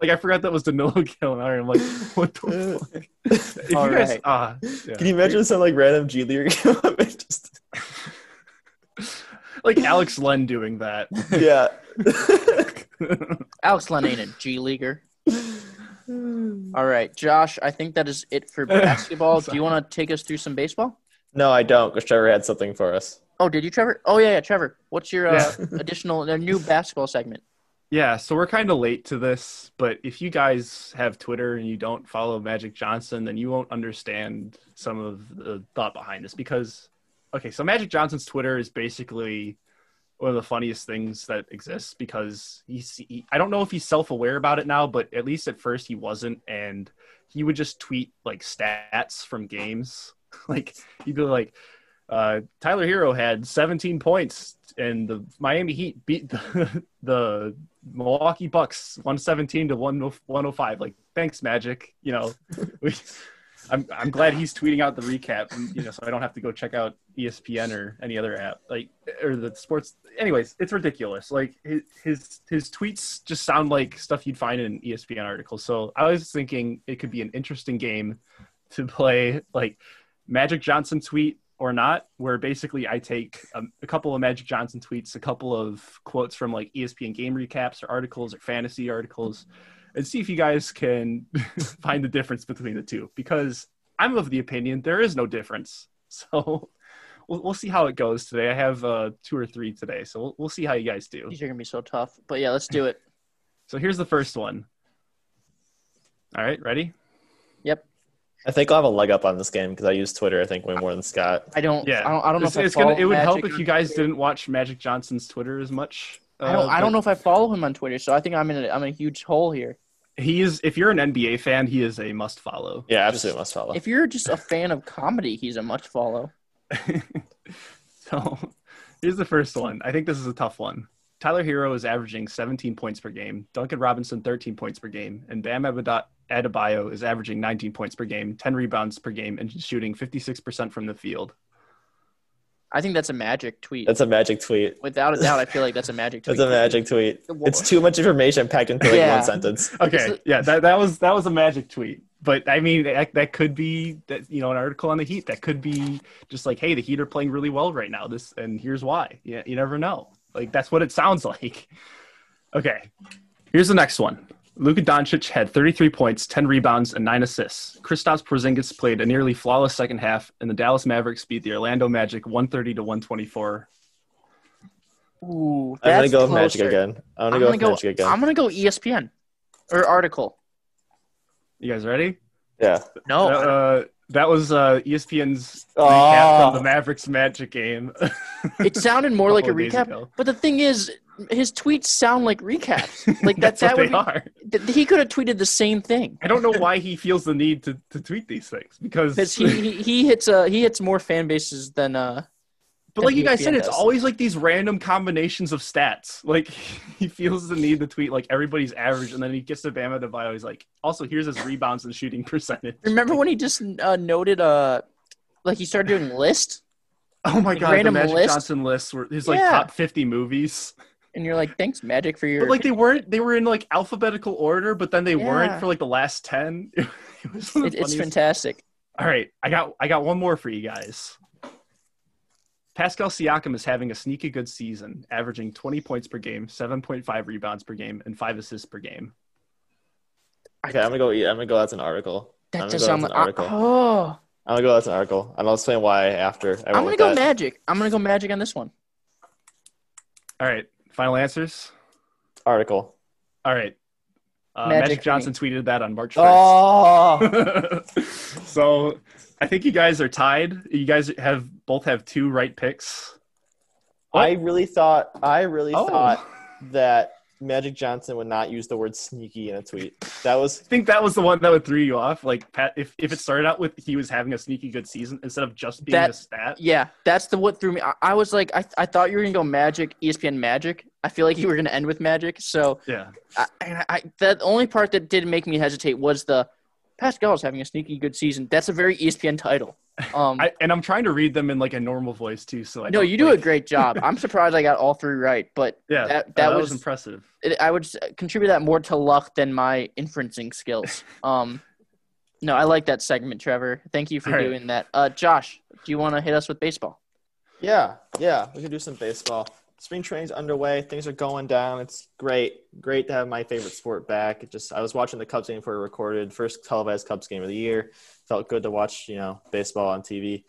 Like, I forgot that was Danilo Gallinari. I'm like, what the fuck? If All you guys, right. uh, yeah. Can you imagine some like random G League? Just... like Alex Len doing that. Yeah. Alex Len ain't a G Leaguer. All right, Josh, I think that is it for basketball. Do you want to take us through some baseball? No, I don't, because Trevor had something for us. Oh, did you, Trevor? Oh, yeah, yeah, Trevor. What's your uh, yeah. additional – new basketball segment? Yeah, so we're kind of late to this, but if you guys have Twitter and you don't follow Magic Johnson, then you won't understand some of the thought behind this because – okay, so Magic Johnson's Twitter is basically one of the funniest things that exists, because he's, he, I don't know if he's self-aware about it now, but at least at first he wasn't. And he would just tweet like stats from games. Like he'd be like, uh, Tyler Hero had seventeen points and the Miami Heat beat the, the Milwaukee Bucks one seventeen to one oh five. Like, thanks, Magic. You know, we, I'm I'm glad he's tweeting out the recap, you know, so I don't have to go check out E S P N or any other app, like, or the sports. Anyways, it's ridiculous. Like his his, his tweets just sound like stuff you'd find in an E S P N article. So I was thinking it could be an interesting game to play, like Magic Johnson tweet or not, where basically I take a, a couple of Magic Johnson tweets, a couple of quotes from like E S P N game recaps or articles or fantasy articles, and see if you guys can find the difference between the two, because I'm of the opinion there is no difference. So we'll, we'll see how it goes today. I have uh, two or three today, so we'll, we'll see how you guys do. You're going to be so tough, but yeah, let's do it. So here's the first one. All right, ready? Yep. I think I'll have a leg up on this game because I use Twitter, I think, way more than Scott. I don't yeah. I don't, I don't know it's, if it's gonna, It would Magic help if you guys Twitter. didn't watch Magic Johnson's Twitter as much. Uh, I, don't, I don't know if I follow him on Twitter, so I think I'm in a, I'm in a huge hole here. He is. If you're an N B A fan, he is a must follow. Yeah, absolutely must follow. If you're just a fan of comedy, he's a must follow. So here's the first one. I think this is a tough one. Tyler Hero is averaging seventeen points per game, Duncan Robinson thirteen points per game, and Bam Adebayo is averaging nineteen points per game, ten rebounds per game, and shooting fifty-six percent from the field. I think that's a Magic tweet. That's a Magic tweet. Without a doubt, I feel like that's a Magic tweet. That's a Magic tweet. It's too much information packed into like yeah. one sentence. Okay, yeah, that, that was that was a Magic tweet. But, I mean, that, that could be, that you know, an article on the Heat. That could be just like, hey, the Heat are playing really well right now, This and here's why. Yeah, you never know. Like, that's what it sounds like. Okay, here's the next one. Luka Doncic had thirty-three points, ten rebounds, and nine assists. Kristaps Porzingis played a nearly flawless second half, and the Dallas Mavericks beat the Orlando Magic one thirty to one twenty-four. Ooh, that's I'm going to go with Magic again. I'm going to go Magic again. I'm going to go E S P N or article. You guys ready? Yeah. No. Uh, that was uh, E S P N's oh. recap from the Mavericks Magic game. It sounded more like a recap, ago. But the thing is, his tweets sound like recaps. Like that, that would be, th- he could have tweeted the same thing. I don't know why he feels the need to, to tweet these things, because he, he he hits uh he hits more fan bases than uh. But than like you guys said, does. It's always like these random combinations of stats. Like he feels the need to tweet like everybody's average, and then he gets to Bam Adebayo. He's like, also here's his rebounds and shooting percentage. Remember when he just uh, noted uh, like he started doing list. Oh my like god, the Magic list? Johnson lists were his like yeah. top fifty movies. And you're like, thanks, Magic, for your. But like they weren't, they were in like alphabetical order, but then they yeah. weren't for like the last ten. It was it, it's fantastic. All right, I got, I got one more for you guys. Pascal Siakam is having a sneaky good season, averaging twenty points per game, seven point five rebounds per game, and five assists per game. Okay, I'm gonna go. I'm gonna go. That's an article. That I'm does sound like an article. Oh. I'm gonna go. That's an article, and I'll explain why after. I I'm gonna go that. Magic. I'm gonna go Magic on this one. All right. Final answers? Article. All right. Uh, Magic, Magic Johnson me. tweeted that on March first. Oh! So I think you guys are tied. You guys have both have two right picks. What? I really thought I really oh. thought that Magic Johnson would not use the word sneaky in a tweet. That was I think that was the one that would throw you off. Like Pat, if, if it started out with he was having a sneaky good season instead of just being that, a stat. Yeah, that's the what threw me. I, I was like I I thought you were gonna go Magic, E S P N Magic. I feel like you were going to end with Magic. So yeah, I, I, I, the only part that did make me hesitate was the Pascal's having a sneaky good season. That's a very E S P N title. Um, I, and I'm trying to read them in like a normal voice too. So I no, you do like... a great job. I'm surprised I got all three right, but yeah, that, that, uh, that was, was impressive. It, I would contribute that more to luck than my inferencing skills. Um, no, I like that segment, Trevor. Thank you for all doing right. that. Uh, Josh, do you want to hit us with baseball? Yeah, yeah, we can do some baseball. Spring training's underway. Things are going down. It's great. Great to have my favorite sport back. It just I was watching the Cubs game before we recorded. First televised Cubs game of the year. Felt good to watch, you know, baseball on T V.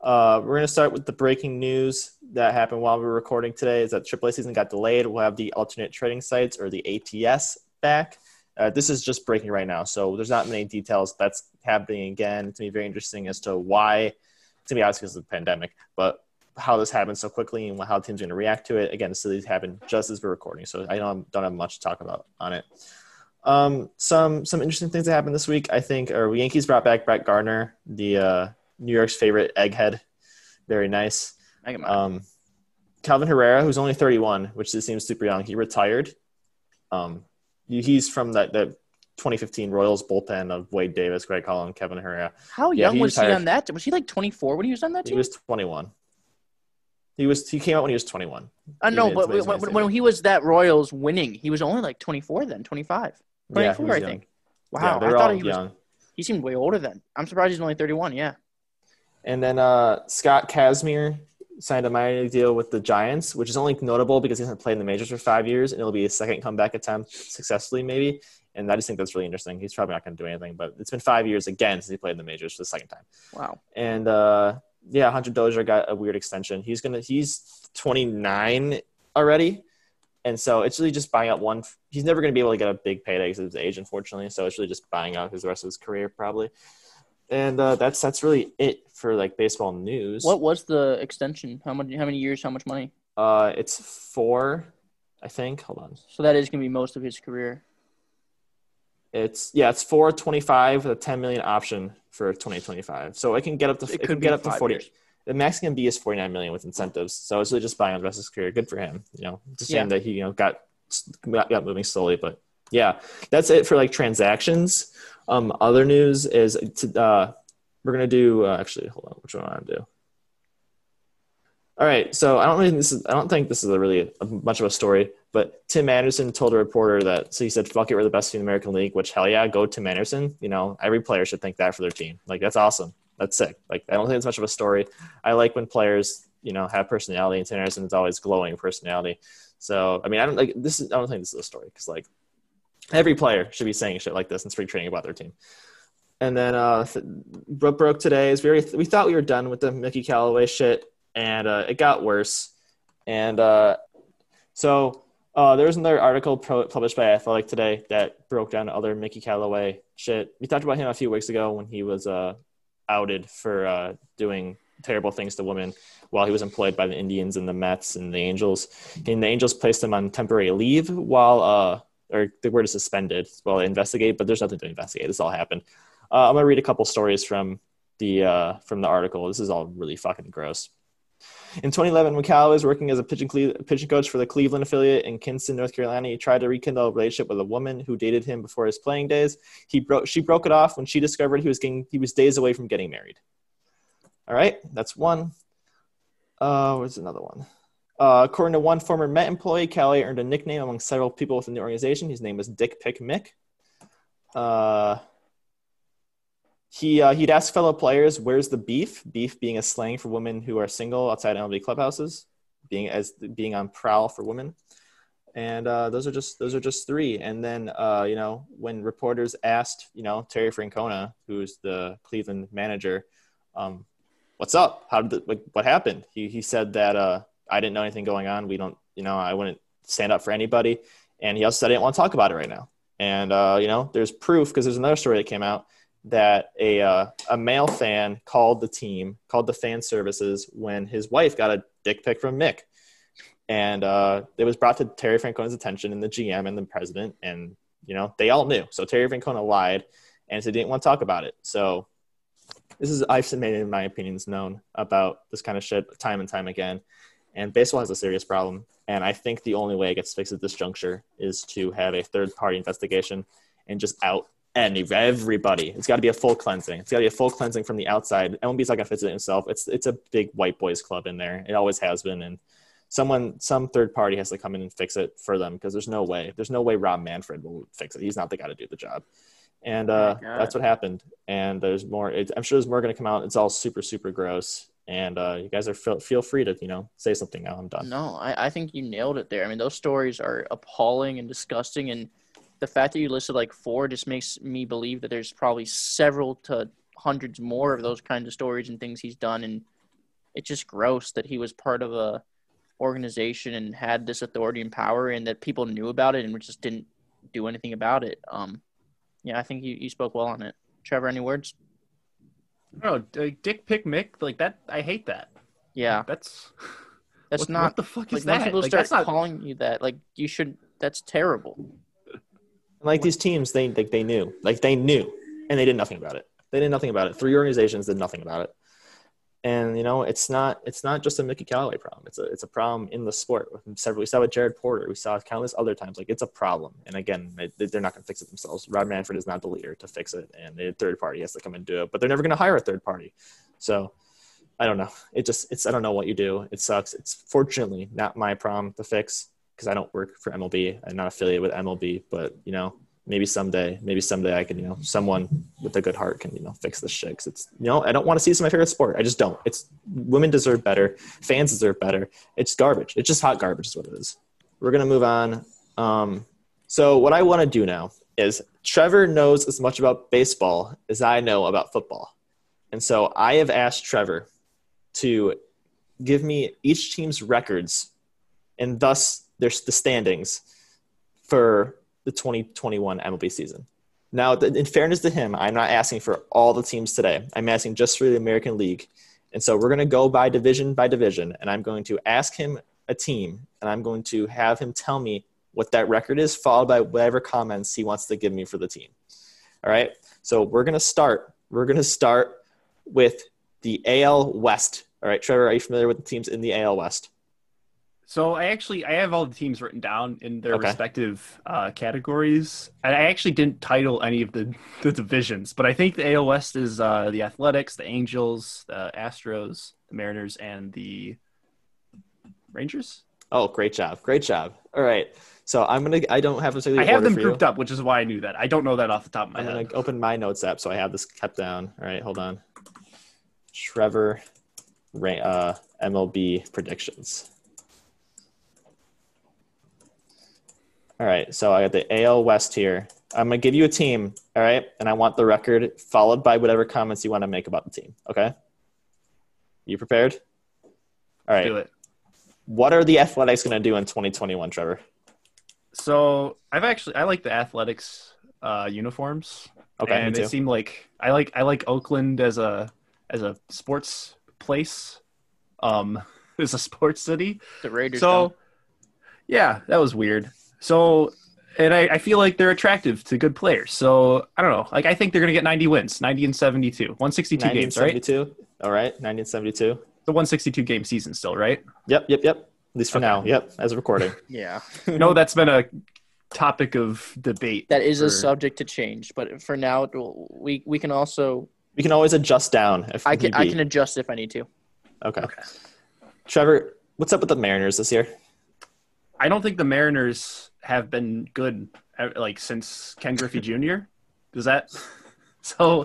Uh, we're going to start with the breaking news that happened while we were recording today is that triple A season got delayed. We'll have the alternate trading sites or the A T S back. Uh, this is just breaking right now, so there's not many details. That's happening again. It's going to be very interesting as to why. It's going to be obvious because of the pandemic, but how this happened so quickly and how teams are going to react to it. Again, this these happened just as we're recording, so I don't don't have much to talk about on it. Um, some some interesting things that happened this week, I think, are Yankees brought back Brett Gardner, the uh, New York's favorite egghead. Very nice. Um, Calvin Herrera, who's only thirty-one, which seems super young. He retired. Um, he's from that, that twenty fifteen Royals bullpen of Wade Davis, Greg Holland, Kevin Herrera. How yeah, young he was retired. He on that? Was he like twenty-four when he was on that team? He was twenty-one. He was. He came out when he was twenty-one. I uh, know, but amazing, when, amazing. when he was that Royals winning, he was only like twenty-four then, twenty-five. twenty-four, yeah, I young. think. Wow, yeah, I thought he was young. He seemed way older then. I'm surprised he's only thirty-one, yeah. And then uh, Scott Kazmir signed a minor league deal with the Giants, which is only notable because he hasn't played in the majors for five years, and it'll be his second comeback attempt successfully maybe. And I just think that's really interesting. He's probably not going to do anything, but it's been five years again since he played in the majors for the second time. Wow. And uh, yeah, Hunter Dozier got a weird extension. He's gonna he's twenty-nine already, and so it's really just buying out one. He's never going to be able to get a big payday because of his age, unfortunately. So it's really just buying out his rest of his career probably. And uh, that's that's really it for like baseball news. What was the extension? How much? How many years? How much money? Uh, it's four, I think. Hold on. So that is going to be most of his career. It's yeah, it's four twenty-five with a ten million option for twenty twenty-five. So it can get up to it, it could can get up to forty. Years. The max can be is forty-nine million with incentives. So it's really just buying out the rest of his career. Good for him. You know, it's a shame yeah. that he you know got got moving slowly, but yeah, that's it for like transactions. Um, other news is to, uh, we're gonna do uh, actually hold on, which one I want to do? All right, so I don't really this is I don't think this is a really a, much of a story, but Tim Anderson told a reporter that so he said, "Fuck it, we're the best team in the American League." Which hell yeah, go Tim Anderson. You know, every player should think that for their team. Like that's awesome. That's sick. Like I don't think it's much of a story. I like when players you know have personality, and Tim Anderson is always glowing personality. So I mean, I don't like this. Is, I don't think this is a story because like. Every player should be saying shit like this in spring training about their team. And then uh, th- what broke today is we, already th- we thought we were done with the Mickey Callaway shit, and uh, it got worse. And uh, so uh, there was another article pro- published by Athletic today that broke down other Mickey Callaway shit. We talked about him a few weeks ago when he was uh, outed for uh, doing terrible things to women while he was employed by the Indians and the Mets and the Angels. And the Angels placed him on temporary leave while uh, – or the word is suspended while they investigate, but there's nothing to investigate. This all happened. Uh, I'm going to read a couple stories from the uh, from the article. This is all really fucking gross. In twenty eleven, when Callaway was working as a pitching, Cle- pitching coach for the Cleveland affiliate in Kinston, North Carolina, he tried to rekindle a relationship with a woman who dated him before his playing days. He broke She broke it off when she discovered he was getting, he was days away from getting married. All right, that's one. Uh, where's another one? Uh, according to one former Met employee, Callaway earned a nickname among several people within the organization. His name was Dick Pick Mick. Uh, he, uh, he'd ask fellow players, where's the beef? Beef being a slang for women who are single outside M L B clubhouses, being as being on prowl for women. And uh, those are just those are just three. And then, uh, you know, when reporters asked, you know, Terry Francona, who's the Cleveland manager, um, what's up? How did the, what happened? He, he said that... Uh, I didn't know anything going on. We don't, you know, I wouldn't stand up for anybody. And he also said, I didn't want to talk about it right now. And, uh, you know, there's proof because there's another story that came out that a uh, a male fan called the team, called the fan services when his wife got a dick pic from Mick. And uh, it was brought to Terry Francona's attention and the G M and the president. And, you know, they all knew. So Terry Francona lied and said he didn't want to talk about it. So this is, I've made my opinions known about this kind of shit time and time again. And baseball has a serious problem, and I think the only way it gets fixed at this juncture is to have a third-party investigation and just out any everybody. It's got to be a full cleansing. It's got to be a full cleansing from the outside. M L B's not going to fix it himself. It's it's a big white boys club in there. It always has been, and someone, some third party has to come in and fix it for them because there's no way. There's no way Rob Manfred will fix it. He's not the guy to do the job. And uh, that's what happened. And there's more. It, I'm sure there's more going to come out. It's all super, super gross. And uh, you guys are feel, feel free to, you know, say something now. I'm done. No, I, I think you nailed it there. I mean, those stories are appalling and disgusting. And the fact that you listed like four just makes me believe that there's probably several to hundreds more of those kinds of stories and things he's done. And it's just gross that he was part of a organization and had this authority and power and that people knew about it and just didn't do anything about it. Um, yeah, I think you, you spoke well on it. Trevor, any words? No, Dick Pick Mick, like that. I hate that. Yeah. That's that's what, not what the fuck is like, that? When people like, start not... calling you that, like you should. That's terrible. Like these teams, they like they knew, like they knew, and they did nothing about it. They did nothing about it. Three organizations did nothing about it. And you know, it's not it's not just a Mickey Callaway problem. It's a it's a problem in the sport. We saw it with Jared Porter. We saw it countless other times. Like it's a problem. And again, they, they're not going to fix it themselves. Rob Manfred is not the leader to fix it, and a third party has to come and do it. But they're never going to hire a third party. So I don't know. It just it's I don't know what you do. It sucks. It's fortunately not my problem to fix because I don't work for M L B. I'm not affiliated with M L B. But you know, maybe someday, maybe someday I can, you know, someone with a good heart can, you know, fix this shit. Cause it's, you know, I don't want to see this in my favorite sport. I just don't. It's women deserve better. Fans deserve better. It's garbage. It's just hot garbage is what it is. We're going to move on. Um, so what I want to do now is Trevor knows as much about baseball as I know about football. And so I have asked Trevor to give me each team's records and thus there's the standings for the twenty twenty-one M L B season. Now, in fairness to him, I'm not asking for all the teams today. I'm asking just for the American League. And so we're going to go by division by division, and I'm going to ask him a team, and I'm going to have him tell me what that record is, followed by whatever comments he wants to give me for the team. All right? So we're going to start. We're going to start with the A L West. All right, Trevor, are you familiar with the teams in the A L West? So I actually I have all the teams written down in their okay. respective uh, categories, and I actually didn't title any of the, the divisions, but I think the A L West is uh, the Athletics, the Angels, the Astros, the Mariners, and the Rangers. Oh, great job! Great job! All right, so I'm gonna I don't have a I have them grouped up, which is why I knew that. I don't know that off the top of my I'm head. I'm gonna open my notes app, so I have this kept down. All right, hold on. Trevor, uh, M L B predictions. All right, so I got the A L West here. I'm going to give you a team, all right? And I want the record followed by whatever comments you want to make about the team, okay? You prepared? All right. Do it. What are the Athletics going to do in twenty twenty-one, Trevor? So I've actually – I like the Athletics uh, uniforms. Okay, and me too. They seem like – I like I like Oakland as a as a sports place, um, as a sports city. The Raiders. So, don't. Yeah, that was weird. So, and I, I feel like they're attractive to good players. So, I don't know. Like, I think they're going to get ninety wins, ninety and seventy-two. one sixty-two games, right? ninety and seventy-two. All right, ninety and seventy-two. The one sixty-two game season still, right? Yep, yep, yep. At least for okay. now. Yep, as a recording. Yeah. No, that's been a topic of debate. That is for... a subject to change. But for now, we, we can also – we can always adjust down. If I can I can adjust if I need to. Okay. okay. Trevor, what's up with the Mariners this year? I don't think the Mariners have been good like since Ken Griffey Junior Does that so?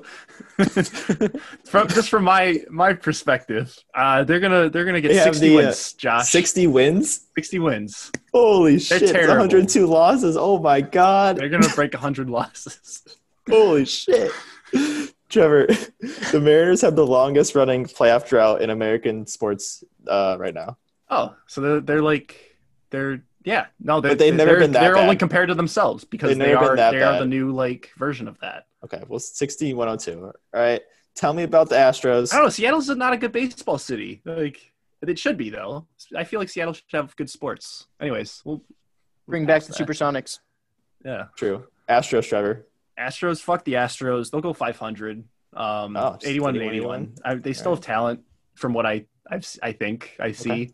from just from my my perspective, uh, they're gonna they're gonna get they sixty the, wins. Josh, sixty wins, sixty wins. Holy they're shit! One hundred two losses. Oh my god! They're gonna break hundred losses. Holy shit! Trevor, the Mariners have the longest running playoff drought in American sports uh, right now. Oh, so they're, they're like. They're yeah no they're, they've never they're, been that they're bad. Only compared to themselves because they are they bad. Are the new like version of that. Okay, well sixty one oh two. All right, tell me about the Astros. I don't know. Seattle's not a good baseball city. Like it should be though. I feel like Seattle should have good sports. Anyways, we'll bring we'll back the that. Supersonics. Yeah, true. Astros, Trevor. Astros, fuck the Astros. They'll go five hundred. Um, oh, eighty-one and eighty-one. I, they still right. have talent from what I I've I think I see. Okay.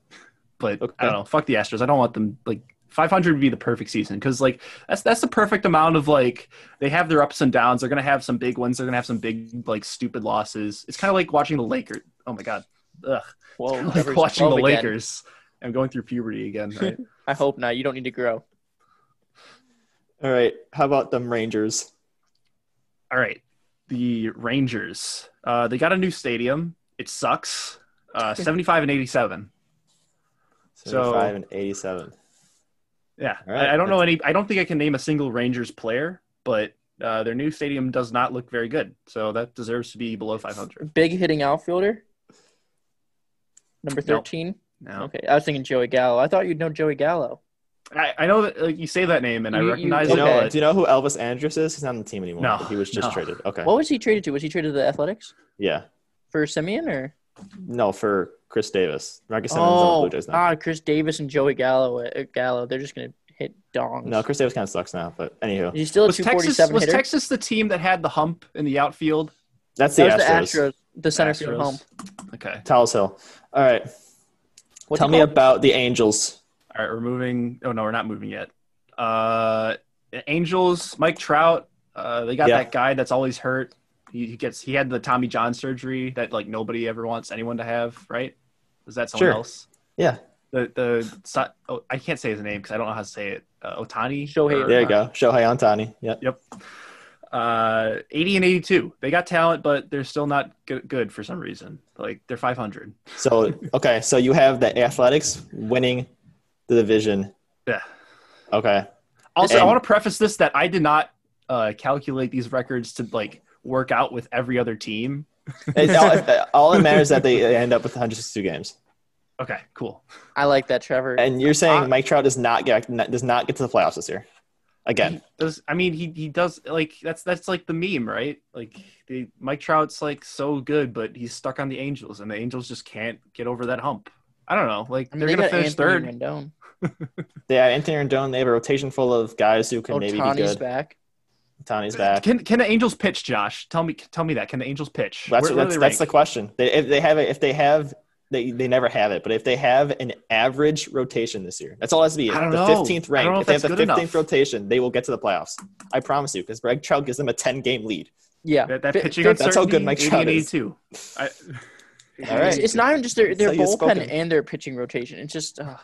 But okay. I don't know. Fuck the Astros. I don't want them like five hundred would be the perfect season because like that's that's the perfect amount of like they have their ups and downs. They're gonna have some big wins. They're gonna have some big like stupid losses. It's kind of like watching the Lakers. Oh my god. Ugh. Well, like watching the Lakers. Again. I'm going through puberty again. Right? I hope not. You don't need to grow. All right. How about them Rangers? All right. The Rangers. Uh, they got a new stadium. It sucks. Uh, seventy-five and eighty-seven. seventy-five so, and eighty-seven. Yeah, right. I, I don't know any. I don't think I can name a single Rangers player, but uh, their new stadium does not look very good. So that deserves to be below five hundred. Big hitting outfielder, number thirteen. No. no. Okay, I was thinking Joey Gallo. I thought you'd know Joey Gallo. I, I know that like, you say that name, and you, I recognize. You, okay. you know, do you know who Elvis Andrus is? He's not on the team anymore. No, he was just no. traded. Okay. What was he traded to? Was he traded to the Athletics? Yeah. For Semien or? No, for Chris Davis. Marcus Simmons oh, on the Blue Jays now. Ah, Chris Davis and Joey Gallo. Gallo, they're just gonna hit dongs. No, Chris Davis kind of sucks now, but anywho, he's still a two forty seven hitter. Was Texas the team that had the hump in the outfield? That's the Astros. the Astros. The center Astros. field hump. Okay. Tallis Hill. All right. What's Tell me called? about the Angels. All right, we're moving. Oh no, we're not moving yet. Uh, Angels. Mike Trout. Uh, they got yeah. that guy that's always hurt. He, he gets. He had the Tommy John surgery that like nobody ever wants anyone to have, right? Is that someone sure. else? Yeah. The the oh, I can't say his name because I don't know how to say it. Uh, Otani. Shohei. Or, there you go. Shohei Otani. Yep. Yep. Uh, eighty and eighty-two. They got talent, but they're still not good, good for some reason. Like they're five hundred. So okay, so you have the Athletics winning the division. Yeah. Okay. Also, and, I want to preface this that I did not uh, calculate these records to like work out with every other team. all, all it matters is that they end up with one hundred sixty-two games. Okay, cool. I like that, Trevor. And you're saying uh, Mike Trout does not get does not get to the playoffs this year. Again, does, I mean he he does like that's that's like the meme, right? Like the Mike Trout's like so good, but he's stuck on the Angels, and the Angels just can't get over that hump. I don't know, like I mean, they're they gonna finish Anthony third. Yeah, Anthony Rendon. They have a rotation full of guys who can oh, maybe Tani's be good. back. Tani's back. Can can the Angels pitch, Josh? Tell me, tell me that. Can the Angels pitch? That's where, where that's, that's the question. They, if they have a, if they have. They they never have it, but if they have an average rotation this year, that's all it has to be. I don't the know. fifteenth rank. If, if they have the fifteenth enough. rotation, they will get to the playoffs. I promise you, because Mike Trout gives them a ten-game lead. Yeah, that, that pitching uncertainty. That's how good Mike Trout is. I, all right. It's, it's not even just their their bullpen and their pitching rotation. It's just uh,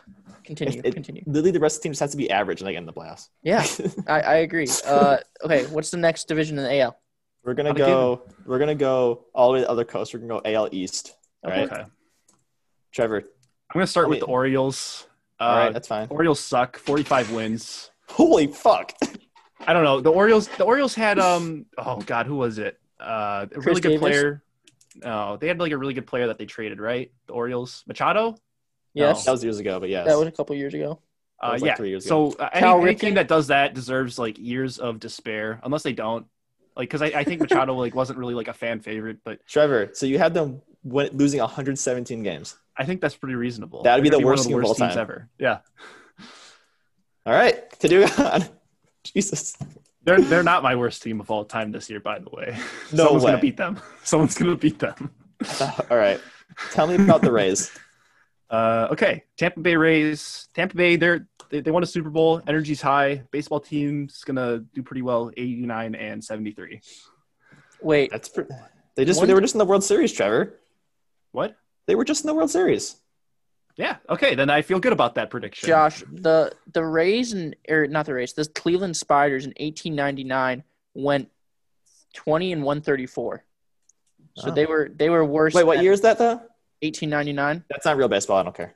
continue, it, it, continue. Literally, the rest of the team just has to be average, and they get in the playoffs. Yeah, I, I agree. Uh, okay, what's the next division in the A L? We're gonna I'll go. We're gonna go all the way to the other coast. We're gonna go A L East. All okay. right. Okay. Trevor, I'm gonna start with the Orioles. Uh, All right, that's fine. Orioles suck. forty-five wins. Holy fuck! I don't know. The Orioles. The Orioles had um. Oh God, who was it? Uh, a really good player. No, they had like a really good player that they traded, right? The Orioles, Machado. Yes, no. that was years ago, but yes, that was a couple years ago. Uh, like yeah. Three years ago. So uh, any, any team that does that deserves like years of despair, unless they don't. Like, because I, I think Machado like wasn't really like a fan favorite, but Trevor. So you had them win- losing one hundred seventeen games. I think that's pretty reasonable. That would be the worst team of all time ever. Yeah. All right. To do on. Jesus. They're they're not my worst team of all time this year, by the way. No Someone's way. gonna beat them. Someone's gonna beat them. Uh, all right. Tell me about the Rays. uh, okay. Tampa Bay Rays. Tampa Bay. They're they, they won a Super Bowl. Energy's high. Baseball team's gonna do pretty well. eighty-nine and seventy-three. Wait. That's pre- they just one, they were just in the World Series, Trevor. What? They were just in the World Series. Yeah. Okay. Then I feel good about that prediction. Josh, the the Rays and or not the Rays, the Cleveland Spiders in eighteen ninety-nine went twenty and one thirty-four. So oh. they were they were worse. Wait, what year is that though? eighteen ninety-nine. That's not real baseball. I don't care.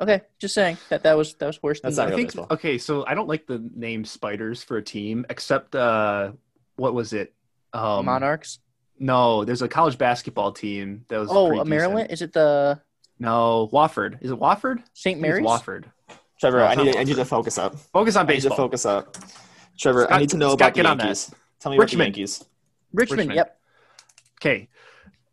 Okay, just saying that that was that was worse. That's than not real baseball. Okay, so I don't like the name Spiders for a team except uh, what was it? Um, Monarchs. No, there's a college basketball team that was. Oh, Maryland? Decent. Is it the? No, Wofford. Is it Wofford? Saint Mary's. Wofford. Trevor, no, I need I need to focus up. Focus on baseball. I need to focus up. Trevor, Scott, I need to know Scott, about the Yankees. Tell me Richmond. about the Yankees. Richmond. Richmond. Yep. Okay,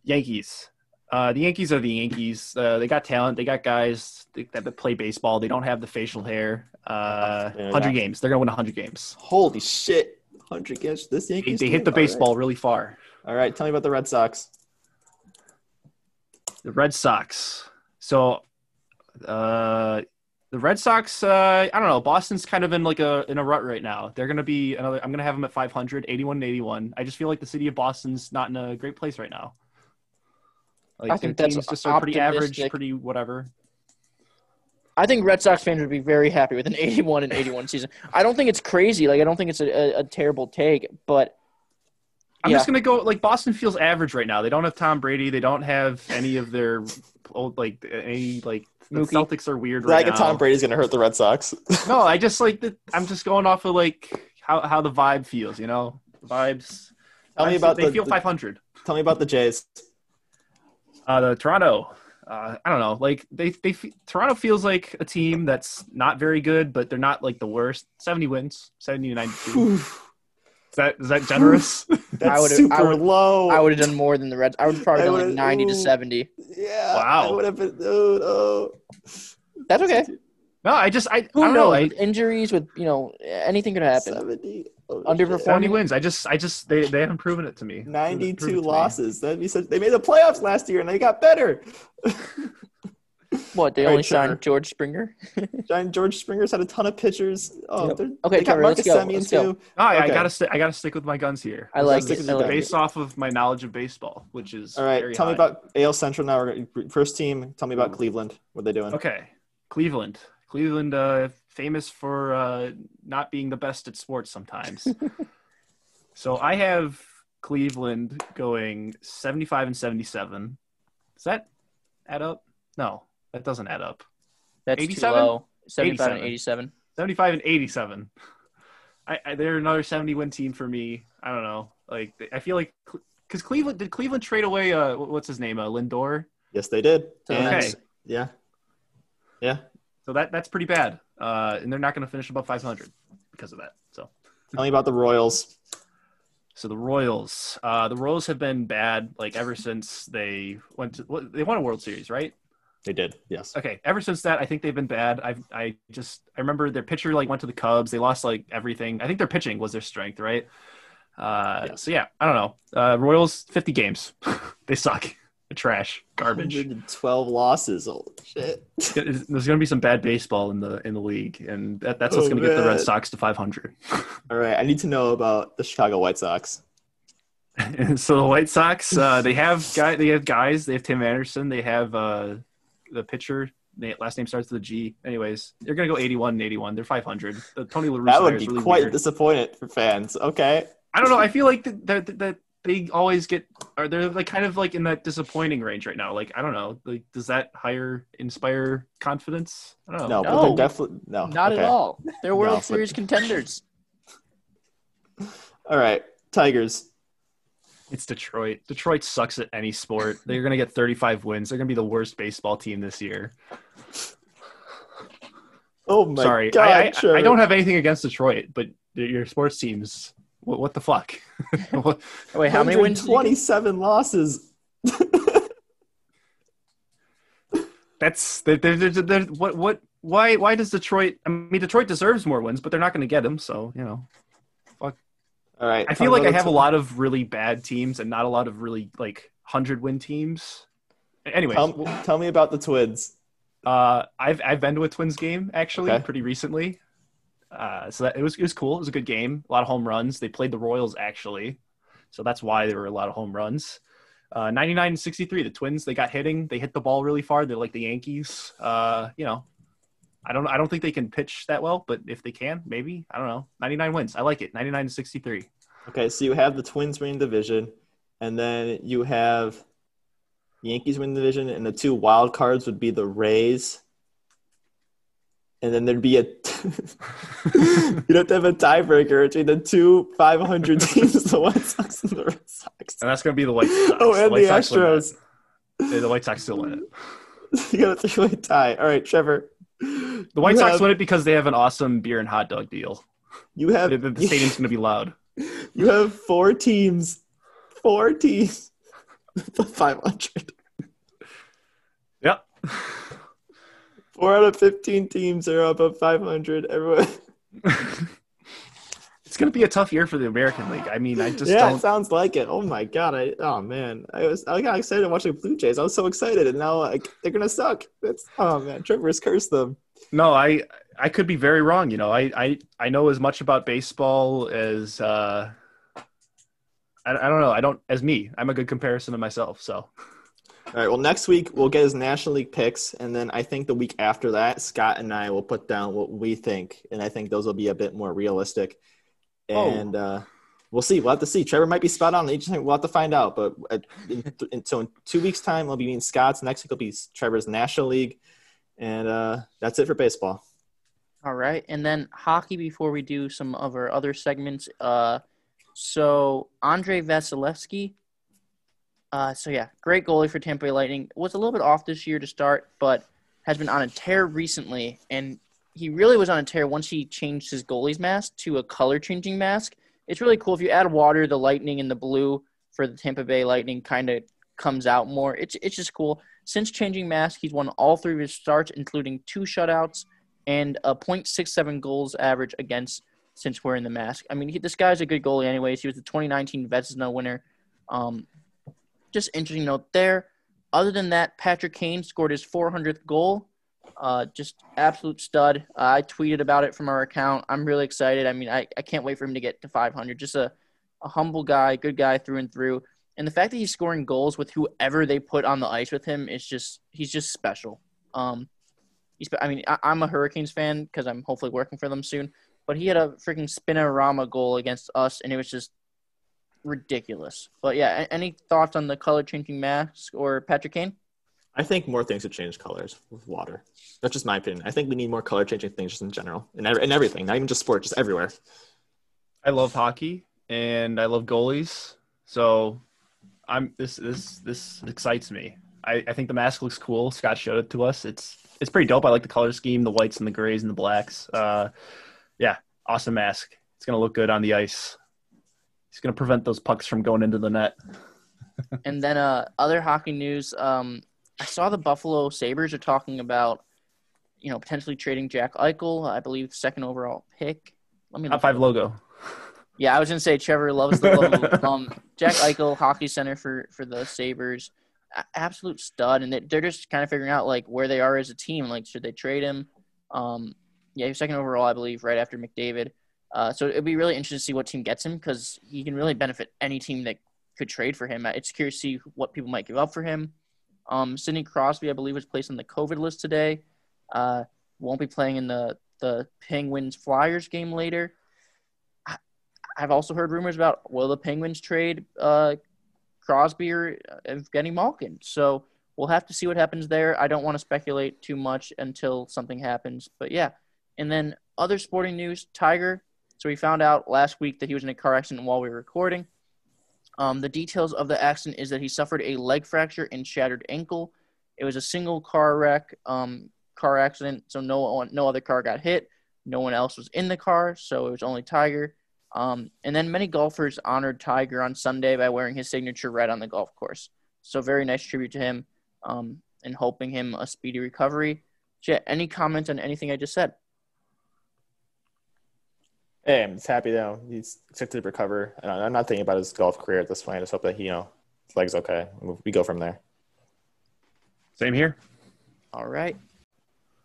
Yankees. Uh, the Yankees are the Yankees. Uh, they got talent. They got guys that play baseball. They don't have the facial hair. Uh, one hundred games. They're gonna win one hundred games. Holy shit! one hundred games. This Yankees. They, they hit the baseball right. really far. All right, tell me about the Red Sox. The Red Sox. So, uh, the Red Sox. Uh, I don't know. Boston's kind of in like a in a rut right now. They're gonna be another. I'm gonna have them at five hundred, eighty-one and eighty-one. I just feel like the city of Boston's not in a great place right now. Like I think their teams that's just are pretty average, pretty whatever. I think Red Sox fans would be very happy with an eighty-one and eighty-one season. I don't think it's crazy. Like I don't think it's a, a, a terrible take, but. I'm yeah. just going to go – like Boston feels average right now. They don't have Tom Brady. They don't have any of their old – like any – like the Mookie. Celtics are weird right like now. Like Tom Brady's going to hurt the Red Sox. No, I just like – I'm just going off of like how, how the vibe feels, you know? The vibes. Tell vibes, me about They the, feel the, five hundred. Tell me about the Jays. Uh, the Toronto. Uh, I don't know. Like they – they Toronto feels like a team that's not very good, but they're not like the worst. seventy wins, seventy to ninety-two. Is that, is that generous? That's I would super I would, low. I would have done more than the Reds. I would probably I done like ninety ooh, to seventy. Yeah. Wow. I would have been. Oh, no. That's okay. No, I just I, I don't know. I, with injuries, with you know, anything could happen. seventy. Oh, Underperforming. seventy wins. I just I just they, they haven't proven it to me. ninety-two to losses. Me. That'd be such. They made the playoffs last year and they got better. What, they only right, signed Trevor. George Springer? Signed George Springer's had a ton of pitchers. Oh, yep. Okay, they got Trevor, Marcus Semien too. Go. Oh, yeah, okay. I gotta st- I gotta stick with my guns here. I like this. Like based it. off of my knowledge of baseball, which is all right. Very tell high. me about A L Central now. First team. Tell me about Cleveland. What are they doing? Okay, Cleveland. Cleveland, uh, famous for uh, not being the best at sports sometimes. So I have Cleveland going seventy-five and seventy-seven. Does that add up? No. That doesn't add up. That's eighty-seven? Too low. seventy-five eighty-seven. And eighty-seven. seventy-five and eighty-seven. I, I they're another seventy-win team for me. I don't know. Like I feel like because Cleveland did Cleveland trade away uh what's his name uh Lindor? Yes, they did. So okay. That's, yeah. Yeah. So that that's pretty bad. Uh, and they're not going to finish above five hundred because of that. So tell me about the Royals. So the Royals, uh, the Royals have been bad like ever since they went to they won a World Series, right? They did, yes. Okay, ever since that, I think they've been bad. I I just – I remember their pitcher, like, went to the Cubs. They lost, like, everything. I think their pitching was their strength, right? Uh, yes. So, yeah, I don't know. Uh, Royals, fifty games. They suck. They're trash. Garbage. one hundred twelve losses. Holy shit. There's going to be some bad baseball in the in the league, and that, that's what's oh, going to get the Red Sox to five hundred. All right, I need to know about the Chicago White Sox. So, the White Sox, uh, they have guy, they have guys. They have Tim Anderson. They have uh, – the pitcher, last name starts with a G. Anyways, they're going to go eighty-one and eighty-one. They're five hundred. The Tony La Russa that would be really quite weird. Disappointed for fans. Okay. I don't know. I feel like that the, the, they always get – or they're like kind of like in that disappointing range right now. Like, I don't know. Like, does that higher inspire confidence? I don't know. No, no. But they're definitely – no. Not okay. at all. They're World no, Series but... contenders. All right. Tigers. It's Detroit. Detroit sucks at any sport. They're going to get thirty-five wins. They're going to be the worst baseball team this year. Oh, my Sorry. God. I, I, sure. I don't have anything against Detroit, but your sports teams, what, what the fuck? What, wait, how many wins? twenty-seven losses. That's they're, they're, they're, they're, what, what, why, why does Detroit? I mean, Detroit deserves more wins, but they're not going to get them. So, you know, fuck. All right. I feel like I have a lot of really bad teams and not a lot of really like hundred win teams. Anyways, tell, tell me about the Twins. Uh, I've I've been to a Twins game actually okay. pretty recently. Uh, so that, it was it was cool. It was a good game. A lot of home runs. They played the Royals actually, so that's why there were a lot of home runs. Uh, ninety-nine and sixty-three. The Twins, they got hitting. They hit the ball really far. They're like the Yankees. Uh, you know. I don't I don't think they can pitch that well, but if they can, maybe. I don't know. ninety-nine wins. I like it. ninety-nine to sixty-three. Okay, so you have the Twins winning division, and then you have the Yankees winning division, and the two wild cards would be the Rays. And then there'd be a – you'd have to have a tiebreaker between the two five hundred teams, the White Sox and the Red Sox. And that's going to be the White Sox. Oh, and the, the Astros. The White Sox still win it. You got a three-way tie. All right, Trevor. The White you Sox have, win it because they have an awesome beer and hot dog deal. You have the, the stadium's going to be loud. You have four teams, four teams, five hundred. Yep. Four out of fifteen teams are above five hundred. Everyone. It's going to be a tough year for the American League. I mean, I just yeah, don't... it sounds like it. Oh my god! I oh man, I was I got excited watching the Blue Jays. I was so excited, and now like they're going to suck. That's oh man, Trevor's cursed them. No, I I could be very wrong. You know, I I, I know as much about baseball as uh, I I don't know. I don't as me. I'm a good comparison to myself. So, all right. Well, next week we'll get his National League picks, and then I think the week after that, Scott and I will put down what we think, and I think those will be a bit more realistic. And oh. uh, we'll see. We'll have to see. Trevor might be spot on. We'll have to find out. But uh, in, in, so in two weeks' time, I'll be meeting Scott's. Next week will be Trevor's National League. And uh, that's it for baseball. All right. And then hockey before we do some of our other segments. Uh, so Andre Vasilevsky. Uh, so, yeah, great goalie for Tampa Bay Lightning. Was a little bit off this year to start, but has been on a tear recently. And he really was on a tear once he changed his goalie's mask to a color-changing mask, it's really cool. If you add water, the lightning and the blue for the Tampa Bay Lightning kind of comes out more. It's it's just cool. Since changing masks, he's won all three of his starts, including two shutouts and a point six seven goals average against since wearing the mask. I mean, he, this guy's a good goalie anyways. He was the twenty nineteen Vezina winner. Um, just interesting note there. Other than that, Patrick Kane scored his four hundredth goal. Uh, just absolute stud. Uh, I tweeted about it from our account. I'm really excited. I mean, I, I can't wait for him to get to five hundred. Just a, a humble guy, good guy through and through. And the fact that he's scoring goals with whoever they put on the ice with him is just – he's just special. Um, he's, I mean, I, I'm a Hurricanes fan because I'm hopefully working for them soon. But he had a freaking spinorama goal against us, and it was just ridiculous. But, yeah, any thoughts on the color-changing mask or Patrick Kane? I think more things have changed colors with water. That's just my opinion. I think we need more color-changing things just in general and in everything, not even just sports, just everywhere. I love hockey, and I love goalies. So I'm this this this excites me. I, I think the mask looks cool. Scott showed it to us. It's it's pretty dope. I like the color scheme, the whites and the grays and the blacks. Uh, yeah, awesome mask. It's going to look good on the ice. It's going to prevent those pucks from going into the net. And then uh, other hockey news, um, I saw the Buffalo Sabres are talking about, you know, potentially trading Jack Eichel, I believe, second overall pick. Let me Top five logo. Yeah, I was going to say Trevor loves the logo. um, Jack Eichel, hockey center for, for the Sabres, absolute stud. And they're just kind of figuring out, like, where they are as a team. Like, should they trade him? Um, yeah, he's second overall, I believe, right after McDavid. Uh, so it'd be really interesting to see what team gets him because he can really benefit any team that could trade for him. It's curious to see what people might give up for him. Um, Sidney Crosby, I believe, was placed on the COVID list today. Uh, won't be playing in the, the Penguins-Flyers game later. I, I've also heard rumors about will the Penguins trade uh, Crosby or Evgeny Malkin. So we'll have to see what happens there. I don't want to speculate too much until something happens. But, yeah. And then other sporting news, Tiger. So we found out last week that he was in a car accident while we were recording. Um, the details of the accident is that he suffered a leg fracture and shattered ankle. It was a single car wreck, um, car accident, so no no other car got hit. No one else was in the car, so it was only Tiger. Um, and then many golfers honored Tiger on Sunday by wearing his signature red on the golf course. So very nice tribute to him um, and hoping him a speedy recovery. So yeah, any comments on anything I just said? Hey, I'm just happy though. He's expected to recover. And I'm not thinking about his golf career at this point. I just hope that he, you know, his leg's okay. We go from there. Same here. All right.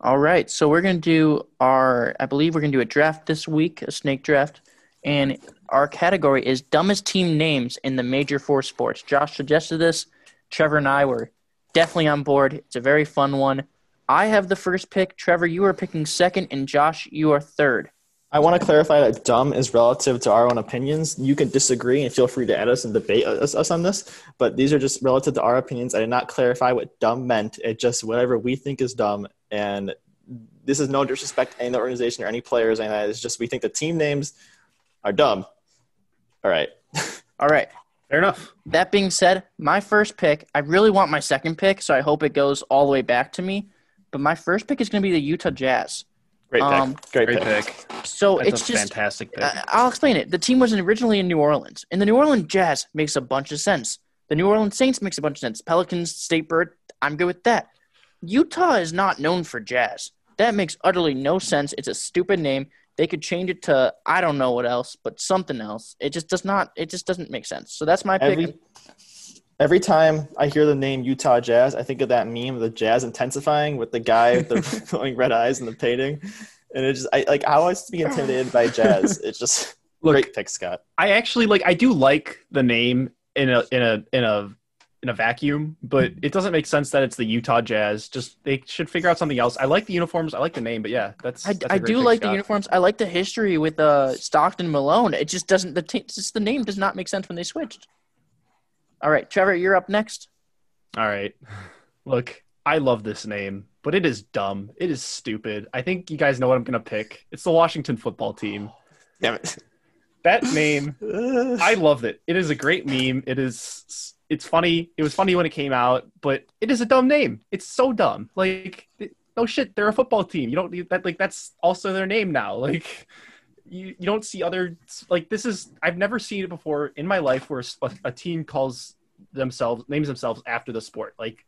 All right. So we're going to do our, I believe we're going to do a draft this week, a snake draft. And our category is dumbest team names in the major four sports. Josh suggested this. Trevor and I were definitely on board. It's a very fun one. I have the first pick. Trevor, you are picking second, and Josh, you are third. I want to clarify that dumb is relative to our own opinions. You can disagree and feel free to add us and debate us, us on this, but these are just relative to our opinions. I did not clarify what dumb meant. It's just whatever we think is dumb, and this is no disrespect to any organization or any players. And it's just we think the team names are dumb. All right. All right. Fair enough. That being said, my first pick, I really want my second pick, so I hope it goes all the way back to me, but my first pick is going to be the Utah Jazz. Great pick. Um, Great pick. pick. So That's it's a just fantastic pick. I, I'll explain it. The team was originally in New Orleans, and the New Orleans Jazz makes a bunch of sense. The New Orleans Saints makes a bunch of sense. Pelicans, State Bird, I'm good with that. Utah is not known for jazz. That makes utterly no sense. It's a stupid name. They could change it to I don't know what else, but something else. It just does not. It just doesn't make sense. So that's my Every- pick. Every time I hear the name Utah Jazz, I think of that meme of the Jazz intensifying with the guy with the glowing red eyes and the painting. And it just I like I always be intimidated by Jazz. It's just Look, great pick, Scott. I actually like I do like the name in a in a in a in a vacuum, but it doesn't make sense that it's the Utah Jazz. Just they should figure out something else. I like the uniforms, I like the name, but yeah, that's, that's I, I do pick, like Scott. The uniforms. I like the history with uh, Stockton Malone. It just doesn't the t- just the name does not make sense when they switched. All right, Trevor, you're up next. All right. Look, I love this name, but it is dumb. It is stupid. I think you guys know what I'm going to pick. It's the Washington football team. Damn it. That name, I loved it. It is a great meme. It is it's funny. It was funny when it came out, but it is a dumb name. It's so dumb. Like, no shit, they're a football team. You don't need that like that's also their name now. Like you, you don't see other like this is I've never seen it before in my life where a, a team calls themselves names themselves after the sport, like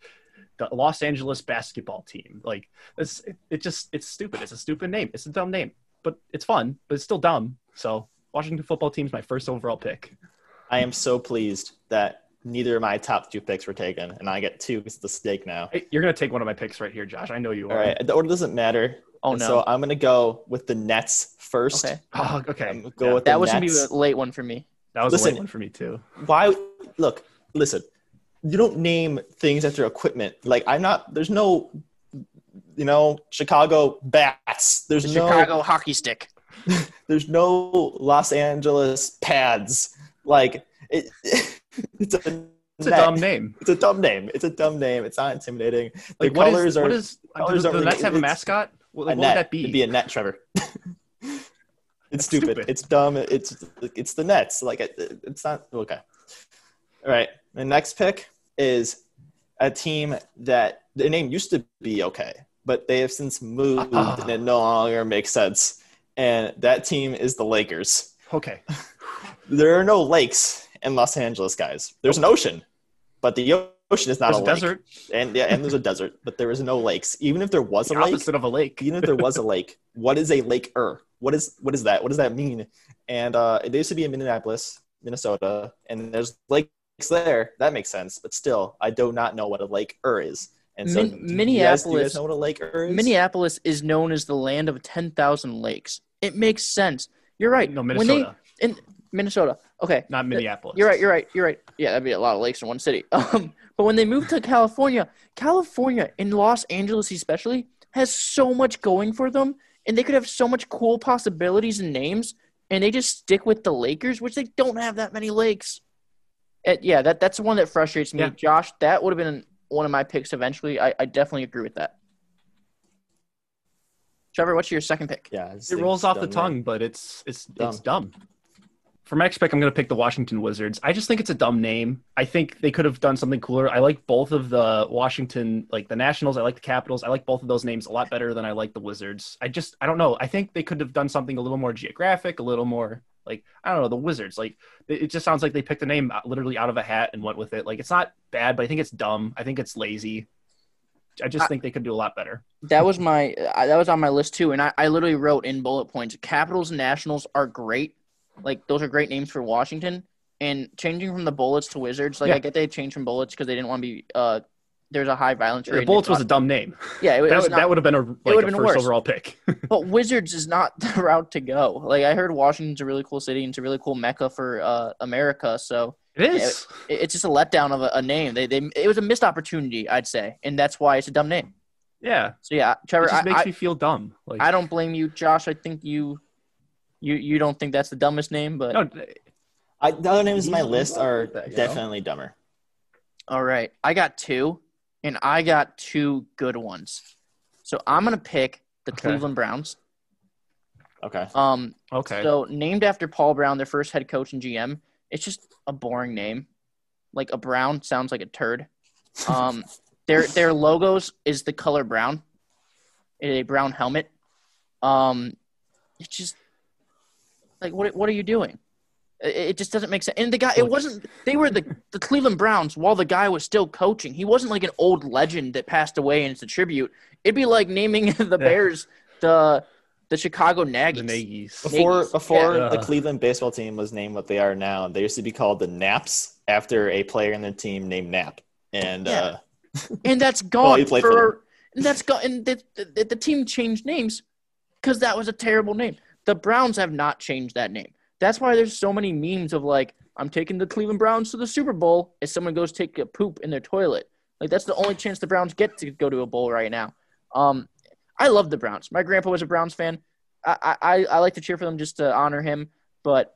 the Los Angeles basketball team. Like it's it, it just it's stupid. It's a stupid name. It's a dumb name, but it's fun. But it's still dumb. So Washington football team is my first overall pick. I am so pleased that neither of my top two picks were taken, and I get two because it's the stake now. You're going to take one of my picks right here, Josh. I know you are. All right. The order doesn't matter. Oh, and no. So I'm going to go with the Nets first. Okay. Oh, okay. I'm go yeah. with that was going to be a late one for me. That was listen, a late one for me, too. Why? Look, listen. You don't name things after equipment. Like, I'm not – there's no, you know, Chicago bats. There's the no – Chicago hockey stick. There's no Los Angeles pads. Like, it, it's a – It's a dumb name. It's a dumb name. It's a dumb name. It's not intimidating. The like, what colors is, are. What is, colors do, do the Nets have a mascot? What, a what would that be? It'd be a net, Trevor. It's stupid. stupid. It's dumb. It's it's the Nets. Like it, it's not okay. All right. The next pick is a team that the name used to be okay, but they have since moved uh, and it no longer makes sense. And that team is the Lakers. Okay. There are no lakes in Los Angeles, guys. There's an ocean. But the ocean is not there's a, a lake. Desert. And yeah, and there's a desert, but there is no lakes. Even if there was the a lake, opposite of a lake. Even if there was a lake, what is a lake-er? What is what is that? What does that mean? And uh, it used to be in Minneapolis, Minnesota, and there's lakes there. That makes sense, but still, I do not know what a lake-er is. And so, Min- do Minneapolis, you guys, do you guys know what a lake-er is? Minneapolis is known as the land of ten thousand lakes. It makes sense. You're right. No, Minnesota. When they, in, Minnesota. Okay. Not Minneapolis. You're right. You're right. You're right. Yeah, that'd be a lot of lakes in one city. Um, but when they moved to California, California in Los Angeles especially has so much going for them, and they could have so much cool possibilities and names, and they just stick with the Lakers, which they don't have that many lakes. And yeah, that that's the one that frustrates me. Yeah. Josh, that would have been one of my picks eventually. I, I definitely agree with that. Trevor, what's your second pick? Yeah, it rolls off the tongue, right? But it's it's dumb. it's dumb. For my next pick, I'm going to pick the Washington Wizards. I just think it's a dumb name. I think they could have done something cooler. I like both of the Washington, like the Nationals. I like the Capitals. I like both of those names a lot better than I like the Wizards. I just, I don't know. I think they could have done something a little more geographic, a little more like, I don't know, the Wizards. Like it just sounds like they picked a name literally out of a hat and went with it. Like it's not bad, but I think it's dumb. I think it's lazy. I just I, think they could do a lot better. That was my, that was on my list too. And I, I literally wrote in bullet points, Capitals and Nationals are great. Like, those are great names for Washington. And changing from the Bullets to Wizards, like, yeah. I get they changed from Bullets because they didn't want to be uh, – there's a high violence rate. The Bullets was a dumb name. Yeah. It, that, it was not, that would have been a, like, a been first worse. overall pick. But Wizards is not the route to go. Like, I heard Washington's a really cool city and it's a really cool mecca for uh, America. So it is. It, it, it's just a letdown of a, a name. They, they It was a missed opportunity, I'd say, and that's why it's a dumb name. Yeah. So, yeah, Trevor, it just I, makes I, me feel dumb. Like, I don't blame you, Josh. I think you – You you don't think that's the dumbest name, but no, I, the other names on my list are that, definitely know? dumber. All right. I got two, and I got two good ones. So I'm going to pick the okay. Cleveland Browns. Okay. Um. Okay. So named after Paul Brown, their first head coach and G M. It's just a boring name. Like a Brown sounds like a turd. Um. their their logos is the color brown. It is a brown helmet. Um. It's just. Like, what what are you doing? It just doesn't make sense. And the guy, it wasn't – they were the, the Cleveland Browns while the guy was still coaching. He wasn't like an old legend that passed away and it's a tribute. It'd be like naming the Bears the the Chicago Naggies. The Naggies. Before, before yeah. the Cleveland baseball team was named what they are now, they used to be called the Naps after a player in their team named Nap. And yeah. uh, and that's gone. Well, for, for and that's gone. And the, the, the team changed names because that was a terrible name. The Browns have not changed that name. That's why there's so many memes of, like, I'm taking the Cleveland Browns to the Super Bowl as someone goes take a poop in their toilet. Like, that's the only chance the Browns get to go to a bowl right now. Um, I love the Browns. My grandpa was a Browns fan. I, I, I like to cheer for them just to honor him, but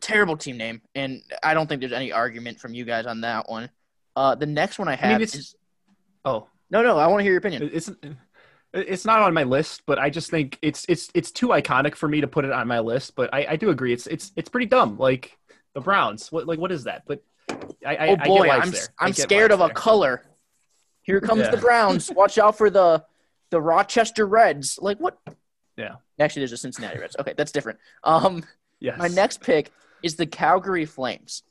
terrible team name, and I don't think there's any argument from you guys on that one. Uh, the next one I have I mean, is – Oh. No, no, I want to hear your opinion. It's – It's not on my list, but I just think it's it's it's too iconic for me to put it on my list. But I, I do agree, it's it's it's pretty dumb. Like the Browns, what like what is that? But I, I oh boy, I get I'm there. I'm scared of there. a color. Here comes yeah. the Browns. Watch out for the the Rochester Reds. Like what? Yeah. Actually, there's a Cincinnati Reds. Okay, that's different. Um, yes. My next pick is the Calgary Flames.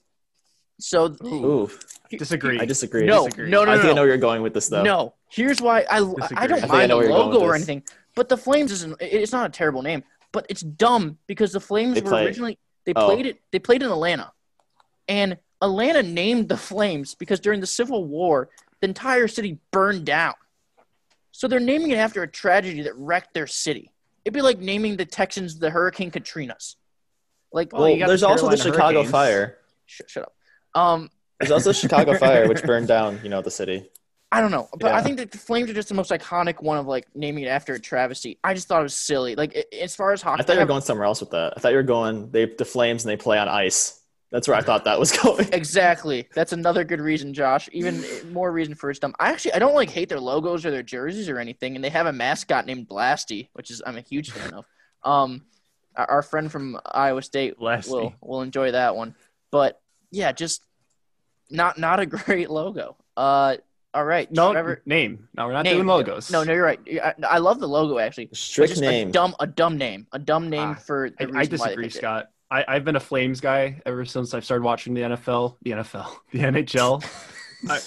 So, ooh, disagree. I disagree. No, disagree. no, no, no. I think no. I know where you're going with this, though. No, here's why. I disagree. I don't I mind I the logo or anything, but the Flames isn't. It's not a terrible name, but it's dumb because the Flames they were play. originally they oh. played it. They played in Atlanta, and Atlanta named the Flames because during the Civil War, the entire city burned down. So they're naming it after a tragedy that wrecked their city. It'd be like naming the Texans the Hurricane Katrinas. Like, well, oh, you got there's the also the Chicago Hurricanes. Fire. Sh- shut up. Um, there's also the Chicago Fire, which burned down, you know, the city. I don't know, but yeah. I think that the Flames are just the most iconic one of like naming it after a travesty. I just thought it was silly. Like it, as far as hockey, I thought you were going somewhere else with that. I thought you were going they the Flames and they play on ice. That's where I thought that was going. Exactly. That's another good reason, Josh. Even more reason for its dumb. I actually I don't like hate their logos or their jerseys or anything, and they have a mascot named Blasty, which is I'm a huge fan of. Um, our friend from Iowa State Blasty. will will enjoy that one, but. Yeah, just not not a great logo. Uh, all right. No, Trevor, name. No, we're not name. doing logos. No, no, you're right. I, I love the logo, actually. Strict name. A dumb, a dumb name. A dumb name ah, for the I, reason I disagree, why Scott. I, I've been a Flames guy ever since I've started watching the N F L. The N F L. The N H L. I,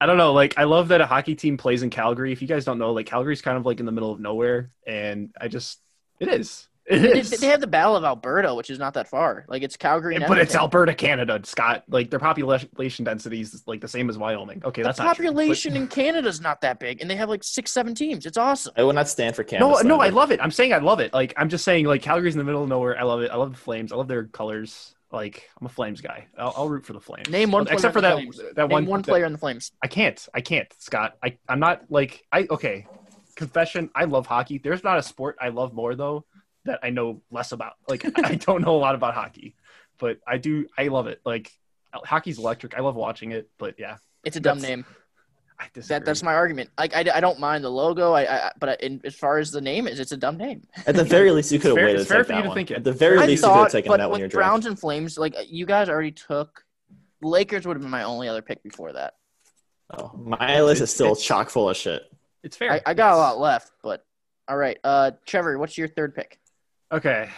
I don't know. Like, I love that a hockey team plays in Calgary. If you guys don't know, like, Calgary's kind of, like, in the middle of nowhere. And I just – it is. They, they have the Battle of Alberta, which is not that far. Like, it's Calgary and But everything. It's Alberta, Canada, Scott. Like, their population density is, like, the same as Wyoming. Okay, the that's not The population but... in Canada is not that big, and they have, like, six, seven teams. It's awesome. I will not stand for Canada. No, no, I love it. I'm saying I love it. Like, I'm just saying, like, Calgary's in the middle of nowhere. I love it. I love the Flames. I love their colors. Like, I'm a Flames guy. I'll, I'll root for the Flames. Name one player Except for that, that Name one, one player that, in the Flames. I can't. I can't, Scott. I, I'm not, like – I okay, confession, I love hockey. There's not a sport I love more, though. That I know less about. Like, I don't know a lot about hockey, but I do. I love it. Like, hockey's electric. I love watching it. But yeah, it's a dumb name. I disagree. That, that's my argument. Like, I, I don't mind the logo. I, I but I, in, as far as the name is, it's a dumb name. At the very least, you could have waited. It's fair for you to think it. At the very least, you could have taken that one. But Browns and Flames, like you guys already took. Lakers would have been my only other pick before that. Oh, my list is still chock full of shit. It's fair. I, I got a lot left, but all right. Uh, Trevor, what's your third pick? Okay,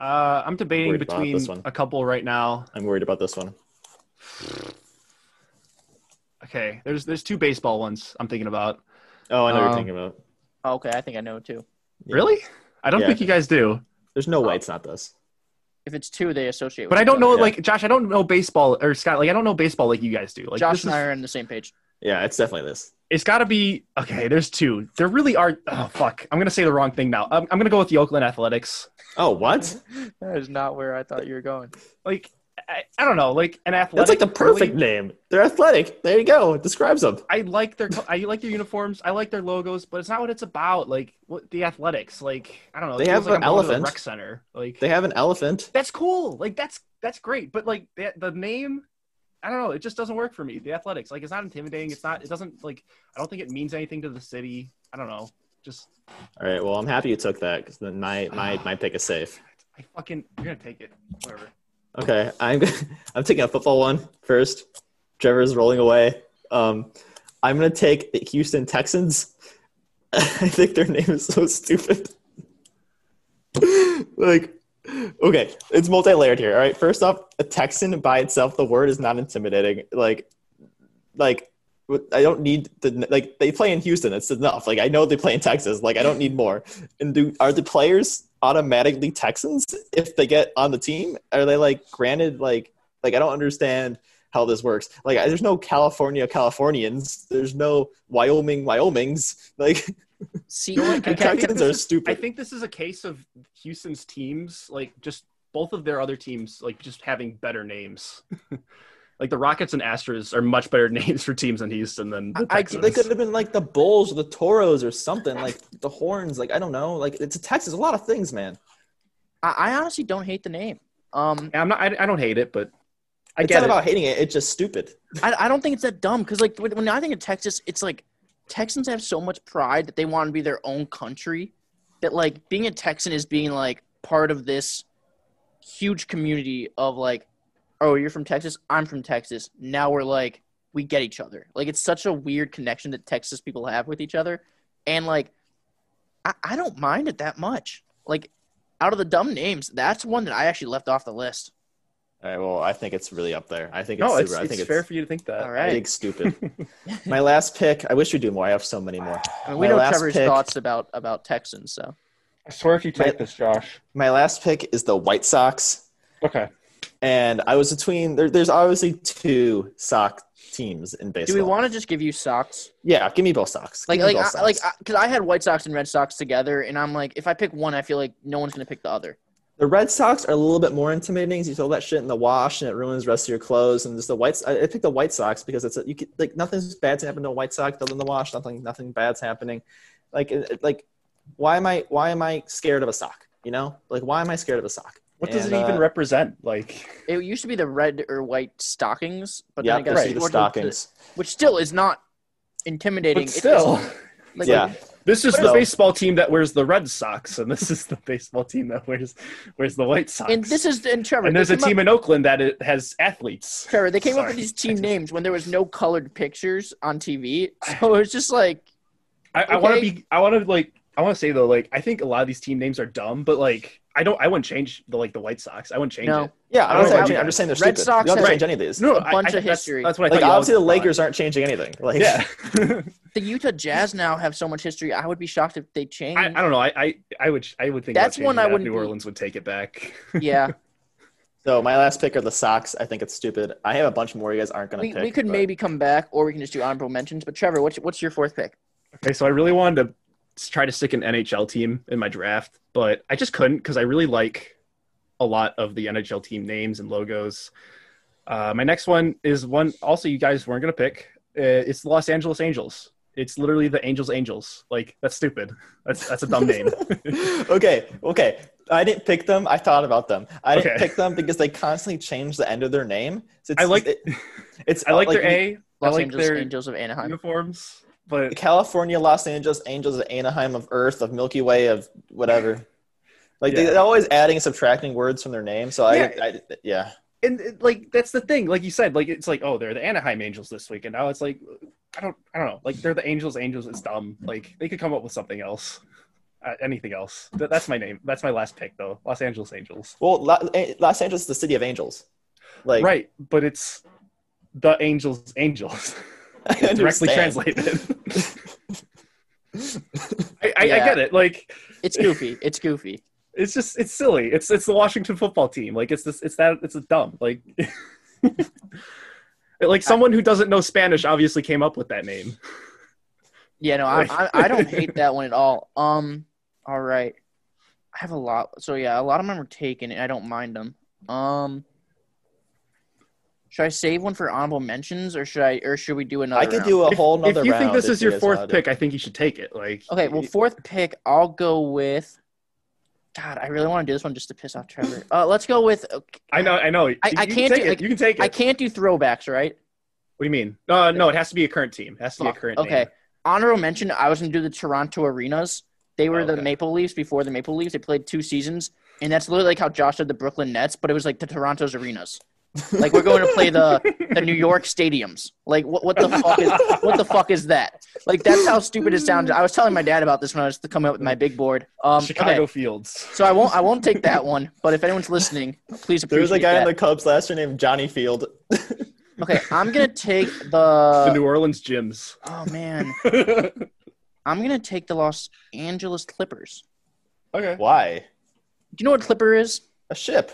uh, I'm debating I'm between a couple right now. I'm worried about this one. Okay, there's there's two baseball ones I'm thinking about. Oh, I know um, what you're thinking about. Okay, I think I know too. Yeah. Really? I don't yeah. think you guys do. There's no way oh. it's not this. If it's two, they associate with But I don't know, yeah. like, Josh, I don't know baseball, or Scott, like, I don't know baseball like you guys do. Like, Josh and I is... are on the same page. Yeah, it's definitely this. It's got to be – okay, there's two. There really are – oh, fuck. I'm going to say the wrong thing now. I'm, I'm going to go with the Oakland Athletics. Oh, what? That is not where I thought you were going. Like, I, I don't know. Like, an athletic – that's like the perfect really, name. They're athletic. There you go. It describes them. I like their I like their uniforms. I like their logos, but it's not what it's about. Like, what, the Athletics. Like, I don't know. They have like an I'm elephant. Rec center. Like, they have an elephant. That's cool. Like, that's that's great. But, like, the, the name – I don't know. It just doesn't work for me. The Athletics, like, it's not intimidating. It's not. It doesn't like. I don't think it means anything to the city. I don't know. Just. All right. Well, I'm happy you took that because then my my uh, my pick is safe. I fucking. You're gonna take it. Whatever. Okay. I'm I'm taking a football one first. Trevor's rolling away. Um, I'm gonna take the Houston Texans. I think their name is so stupid. like. Okay, it's multi-layered here. All right, first off, a Texan by itself, the word is not intimidating. Like, like I don't need the like they play in Houston. It's enough. Like I know they play in Texas. Like I don't need more. And do are the players automatically Texans if they get on the team? Are they like granted? Like like I don't understand how this works. Like I, there's no California Californians. There's no Wyoming Wyomings. Like. See, like, the Texans are stupid. I think this is a case of Houston's teams, like just both of their other teams, like just having better names. Like the Rockets and Astros are much better names for teams in Houston than the Texans. I, they could have been like the Bulls or the Toros or something, like the Horns. Like I don't know. Like it's a Texas, a lot of things, man. I, I honestly don't hate the name. Um, I'm not. I, I don't hate it, but. I it's get not it. about hating it. It's just stupid. I, I don't think it's that dumb because like when, when I think of Texas, it's like. Texans have so much pride that they want to be their own country that, like, being a Texan is being, like, part of this huge community of, like, oh, you're from Texas? I'm from Texas. Now we're, like, we get each other. Like, it's such a weird connection that Texas people have with each other. And, like, I, I don't mind it that much. Like, out of the dumb names, that's one that I actually left off the list. All right, well, I think it's really up there. I think it's no, super. It's, I think it's, it's fair for you to think that. All right. I think stupid. My last pick, I wish we'd do more. I have so many more. I mean, we my know Trevor's pick, thoughts about, about Texans, so. I swear if you take my, this, Josh. My last pick is the White Sox. Okay. And I was between there, – there's obviously two Sox teams in baseball. Do we want to just give you Sox? Yeah, give me both Sox. Like, like, both I, Sox. like, because I had White Sox and Red Sox together, and I'm like, if I pick one, I feel like no one's going to pick the other. The Red Sox are a little bit more intimidating. You throw that shit in the wash, and it ruins the rest of your clothes. And just the White. I picked the White Sox because it's a, you could, like nothing's bad's happened to a White Sox other than the wash. Nothing, nothing bad's happening. Like, like, why am I? Why am I scared of a sock? You know, like why am I scared of a sock? What and, does it even uh, represent? Like, it used to be the red or white stockings, but yeah, then I guess right. the stockings, which still is not intimidating. But still, it's, like, yeah. Like, This is the baseball team that wears the Red Sox, and this is the baseball team that wears wears the White Sox. And this is and Trevor. And there's a team up, in Oakland that it has athletes. Trevor, they came Sorry. up with these team names when there was no colored pictures on T V, so it was just like. I, okay. I want to be. I want to like. I want to say though, like I think a lot of these team names are dumb, but like I don't. I wouldn't change the like the White Sox. I wouldn't change no. it. Yeah, I don't. I don't I'm just saying they're Red stupid. Sox you don't have to change any of these. No, a I, bunch I, of that's, history. That's what I like. Obviously, the Lakers aren't changing anything. Like, yeah. The Utah Jazz now have so much history. I would be shocked if they changed. I, I don't know. I, I I would I would think that's one I wouldn't. New Orleans be... would take it back. Yeah. So my last pick are the Sox. I think it's stupid. I have a bunch more you guys aren't going to pick. We could but... maybe come back, or we can just do honorable mentions. But Trevor, what's what's your fourth pick? Okay, so I really wanted to try to stick an N H L team in my draft, but I just couldn't because I really like a lot of the N H L team names and logos. Uh, my next one is one also you guys weren't going to pick. Uh, it's the Los Angeles Angels. It's literally the Angels Angels. Like, that's stupid. That's that's a dumb name. okay, okay. I didn't pick them. I thought about them. I didn't okay. pick them because they constantly change the end of their name. So it's, I like it, it's I like, like their A. Los I like Angeles their Angels of Anaheim uniforms. But California, Los Angeles Angels of Anaheim, of Earth, of Milky Way, of whatever. Like yeah. they're always adding and subtracting words from their name. So I, yeah. I, I yeah. And it, like that's the thing, like you said, like it's like oh they're the Anaheim Angels this week, and now it's like I don't I don't know, like they're the Angels Angels. It's dumb. Like they could come up with something else, uh, anything else. Th- that's my name. That's my last pick though. Los Angeles Angels. Well, La- A- Los Angeles is the city of angels, like right? But it's the Angels Angels. Directly translated. I, I, yeah. I get it. Like it's goofy. It's goofy. It's just, it's silly. It's it's the Washington football team. Like it's this, it's that, it's a dumb. Like, like someone who doesn't know Spanish obviously came up with that name. Yeah, no, I, I I don't hate that one at all. Um, all right, I have a lot. So yeah, a lot of them are taken, and I don't mind them. Um, should I save one for honorable mentions, or should I, or should we do another? I could round? do a whole nother round. If you round think this is your fourth pick, I think you should take it. Like, okay, well, fourth pick, I'll go with. God, I really want to do this one just to piss off Trevor. Uh, let's go with. Okay. I know, I know. I, I can't do. Like, you can take it. I can't do throwbacks, right? What do you mean? Uh, no, it has to be a current team. It has to oh, be a current. Okay. Name. Honorable mention. I was gonna do the Toronto Arenas. They were oh, okay. the Maple Leafs before the Maple Leafs. They played two seasons, and that's literally like how Josh said the Brooklyn Nets, but it was like the Toronto's Arenas. Like we're going to play the, the New York stadiums. Like what what the fuck is what the fuck is that? Like that's how stupid it sounded. I was telling my dad about this when I was coming up with my big board. Um, Chicago okay. Fields. So I won't I won't take that one. But if anyone's listening, please appreciate. There was a guy that. in the Cubs last year named Johnny Field. Okay, I'm gonna take the the New Orleans gyms. Oh man, I'm gonna take the Los Angeles Clippers. Okay. Why? Do you know what Clipper is? A ship.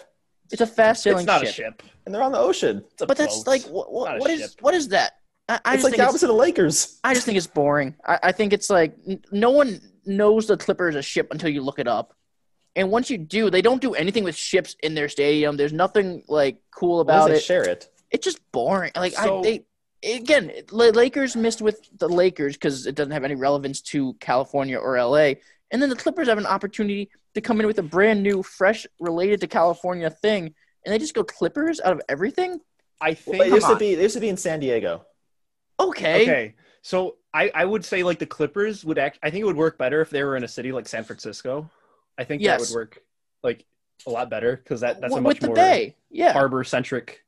It's a fast-sailing ship. It's not ship. a ship. And they're on the ocean. It's a but boat. That's like, wh- wh- what is ship. what is that? I, I it's just like think the opposite of the Lakers. I just think it's boring. I, I think it's like n- no one knows the Clipper is a ship until you look it up. And once you do, they don't do anything with ships in their stadium. There's nothing like cool about it. They share it. It's just boring. Like so, I, they again, Lakers missed with the Lakers because it doesn't have any relevance to California or L A. And then the Clippers have an opportunity to come in with a brand new, fresh, related to California thing, and they just go Clippers out of everything? I think well, – They used to be, they used to be in San Diego. Okay. Okay. So I, I would say, like, the Clippers would act – I think it would work better if they were in a city like San Francisco. I think yes. that would work, like, a lot better because that, that's w- a much more yeah. harbor-centric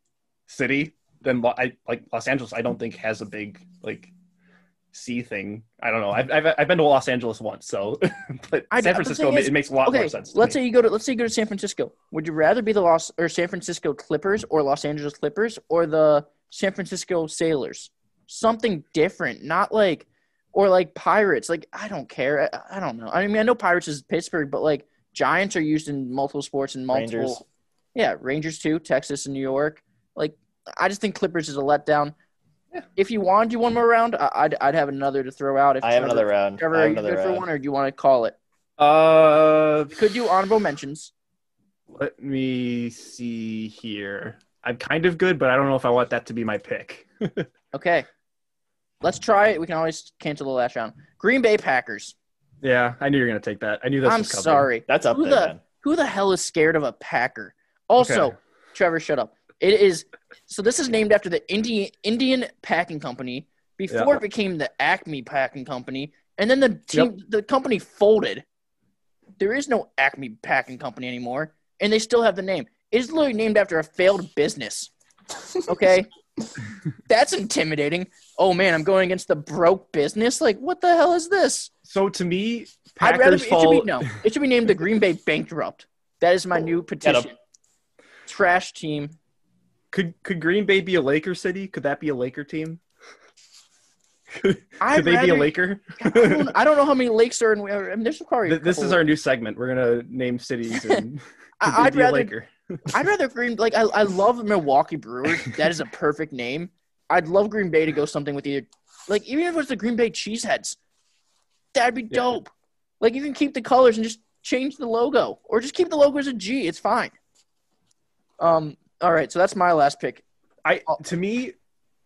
city than – like, Los Angeles I don't think has a big, like – see thing. I don't know. I've I've, I've been to Los Angeles once, so but I, San Francisco is, it makes a lot okay, more sense. To let's me. say you go to let's say you go to San Francisco. Would you rather be the Los or San Francisco Clippers or Los Angeles Clippers or the San Francisco Sailors? Something different, not like or like Pirates. Like I don't care. I, I don't know. I mean, I know Pirates is Pittsburgh, but like Giants are used in multiple sports and multiple. Rangers. Yeah, Rangers too. Texas and New York. Like I just think Clippers is a letdown. If you want to do one more round, I'd I'd have another to throw out. If I have Trevor, another round. Trevor, are you good round. for one, or do you want to call it? Uh, could do honorable mentions. Let me see here. I'm kind of good, but I don't know if I want that to be my pick. Okay, let's try it. We can always cancel the last round. Green Bay Packers. Yeah, I knew you were gonna take that. I knew this I'm was coming. I'm sorry. That's up who there. The, man. Who the hell is scared of a Packer? Also, okay. Trevor, shut up. It is so. This is named after the Indian Indian Packing Company before yeah. it became the Acme Packing Company, and then the team, yep. the company folded. There is no Acme Packing Company anymore, and they still have the name. It's literally named after a failed business. Okay, that's intimidating. Oh man, I'm going against the broke business. Like, what the hell is this? So to me, Packers I'd rather be, fall. It should be, no, it should be named the Green Bay Bankrupt. That is my new petition. Trash team. Could could Green Bay be a Laker city? Could that be a Laker team? could I'd they rather, be a Laker? I, don't, I don't know how many lakes are in. I mean, there's probably a this is our new segment. We're gonna name cities. And I'd be rather. A Laker. I'd rather Green. Like I, I love Milwaukee Brewers. That is a perfect name. I'd love Green Bay to go something with either. Like even if it was the Green Bay Cheeseheads, that'd be dope. Yeah. Like you can keep the colors and just change the logo, or just keep the logo as a G. It's fine. Um. All right, so that's my last pick. I to me,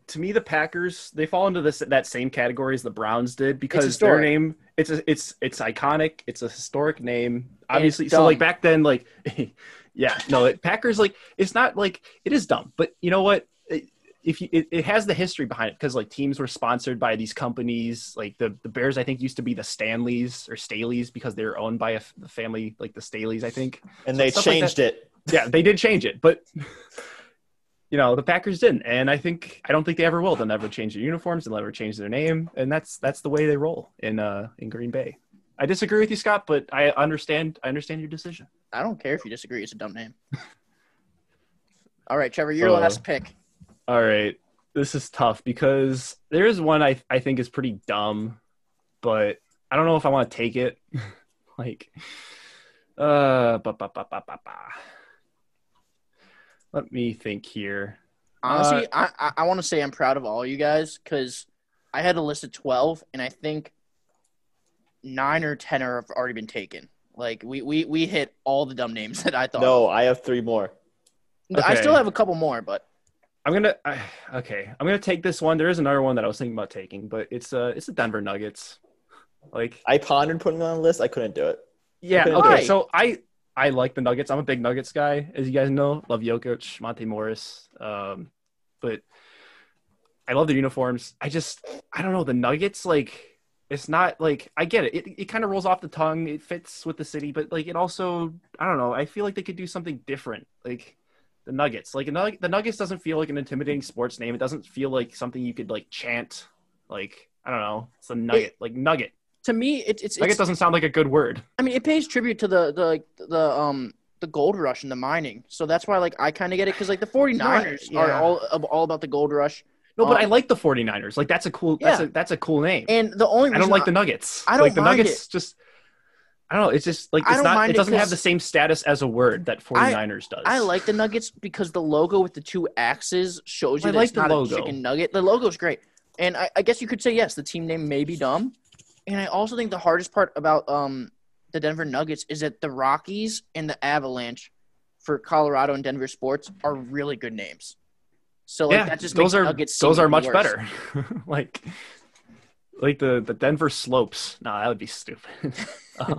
to me, the Packers they fall into this that same category as the Browns did because their name it's a, it's it's iconic. It's a historic name, obviously. So like back then, like yeah, no, it, Packers like it's not like it is dumb, but you know what? It, if you, it, it has the history behind it because like teams were sponsored by these companies. Like the the Bears, I think used to be the Stanleys or Staleys because they were owned by a family like the Staleys, I think. And so they changed like it. Yeah, they did change it, but you know the Packers didn't, and I think I don't think they ever will. They'll never change their uniforms. They'll never change their name, and that's that's the way they roll in uh in Green Bay. I disagree with you, Scott, but I understand. I understand your decision. I don't care if you disagree. It's a dumb name. All right, Trevor, your uh, last pick. All right, this is tough because there is one I I think is pretty dumb, but I don't know if I want to take it. like, uh, ba ba ba ba ba ba. Let me think here. Honestly, uh, I, I want to say I'm proud of all you guys because I had a list of twelve, and I think nine or ten are, have already been taken. Like, we, we, we hit all the dumb names that I thought. No, I have three more. Okay. I still have a couple more, but. I'm going to – okay. I'm going to take this one. There is another one that I was thinking about taking, but it's uh, it's the Denver Nuggets. Like I pondered putting it on the list. I couldn't do it. Yeah, okay. It. So I – I like the Nuggets. I'm a big Nuggets guy, as you guys know. Love Jokic, Monte Morris. Um, but I love their uniforms. I just, I don't know. The Nuggets, like, it's not like, I get it. It, it kind of rolls off the tongue. It fits with the city. But, like, it also, I don't know. I feel like they could do something different. Like, the Nuggets. Like, the Nuggets doesn't feel like an intimidating sports name. It doesn't feel like something you could, like, chant. Like, I don't know. It's a Nugget. Like, Nugget. To me, it, it's like it doesn't sound like a good word. I mean, it pays tribute to the the the um the gold rush and the mining, so that's why like I kind of get it because like the 49ers yeah. are all all about the gold rush. No, um, but I like the 49ers. Like that's a cool yeah. that's a that's a cool name. And the only reason I don't like I, the Nuggets. I don't like the mind Nuggets. It. Just I don't know. It's just like it's not. It doesn't it have the same status as a word that 49ers I, does. I like the Nuggets because the logo with the two axes shows you I that like it's the not logo. A chicken nugget. The logo's great, and I, I guess you could say yes. The team name may be dumb. And I also think the hardest part about um, the Denver Nuggets is that the Rockies and the Avalanche for Colorado and Denver sports are really good names. So like, yeah, that just those makes are Nuggets those are much worse. Better. like, like the, the Denver Slopes. No, nah, that would be stupid. uh,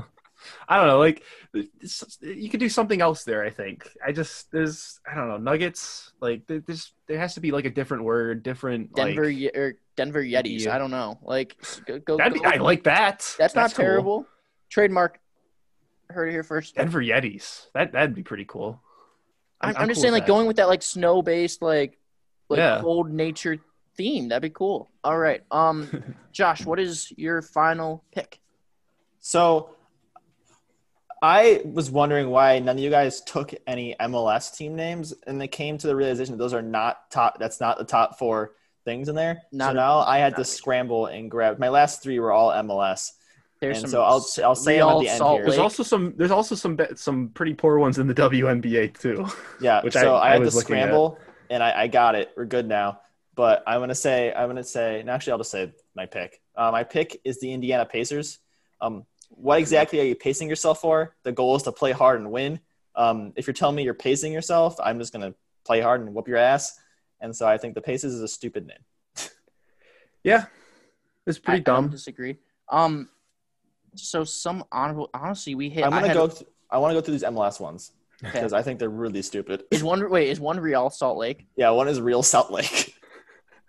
I don't know. Like, you could do something else there. I think. I just there's I don't know Nuggets. Like there's there has to be like a different word, different Denver like, Ye- or Denver Yetis. Yeah. I don't know. Like go. go, That'd be, go. I like that. That's, That's not cool. terrible. Trademark. Heard it here first. Denver Yetis. That that'd be pretty cool. I'm, I'm, I'm just cool saying, like that. Going with that, like snow based, like like yeah. old nature theme. That'd be cool. All right. Um, Josh, what is your final pick? So I was wondering why none of you guys took any M L S team names, and they came to the realization that those are not top. That's not the top four things in there. Not so now I had to scramble and grab. My last three were all M L S. There's and some so I'll I'll say them at the end Salt here. Lake. There's also some there's also some some pretty poor ones in the W N B A too. Yeah, which so I, I, I had to scramble at. and I, I got it. We're good now. But I'm gonna say I'm gonna say and actually I'll just say my pick. Uh, my pick is the Indiana Pacers. Um, what exactly are you pacing yourself for? The goal is to play hard and win. Um, if you're telling me you're pacing yourself, I'm just gonna play hard and whoop your ass. And so I think the Pacers is a stupid name. Yeah, it's pretty I dumb. I disagree. Um. So some honorable – honestly, we hit – I'm going to go – I want to go through these M L S ones because okay. I think they're really stupid. Is one – wait, is one real Salt Lake? Yeah, one is real Salt Lake.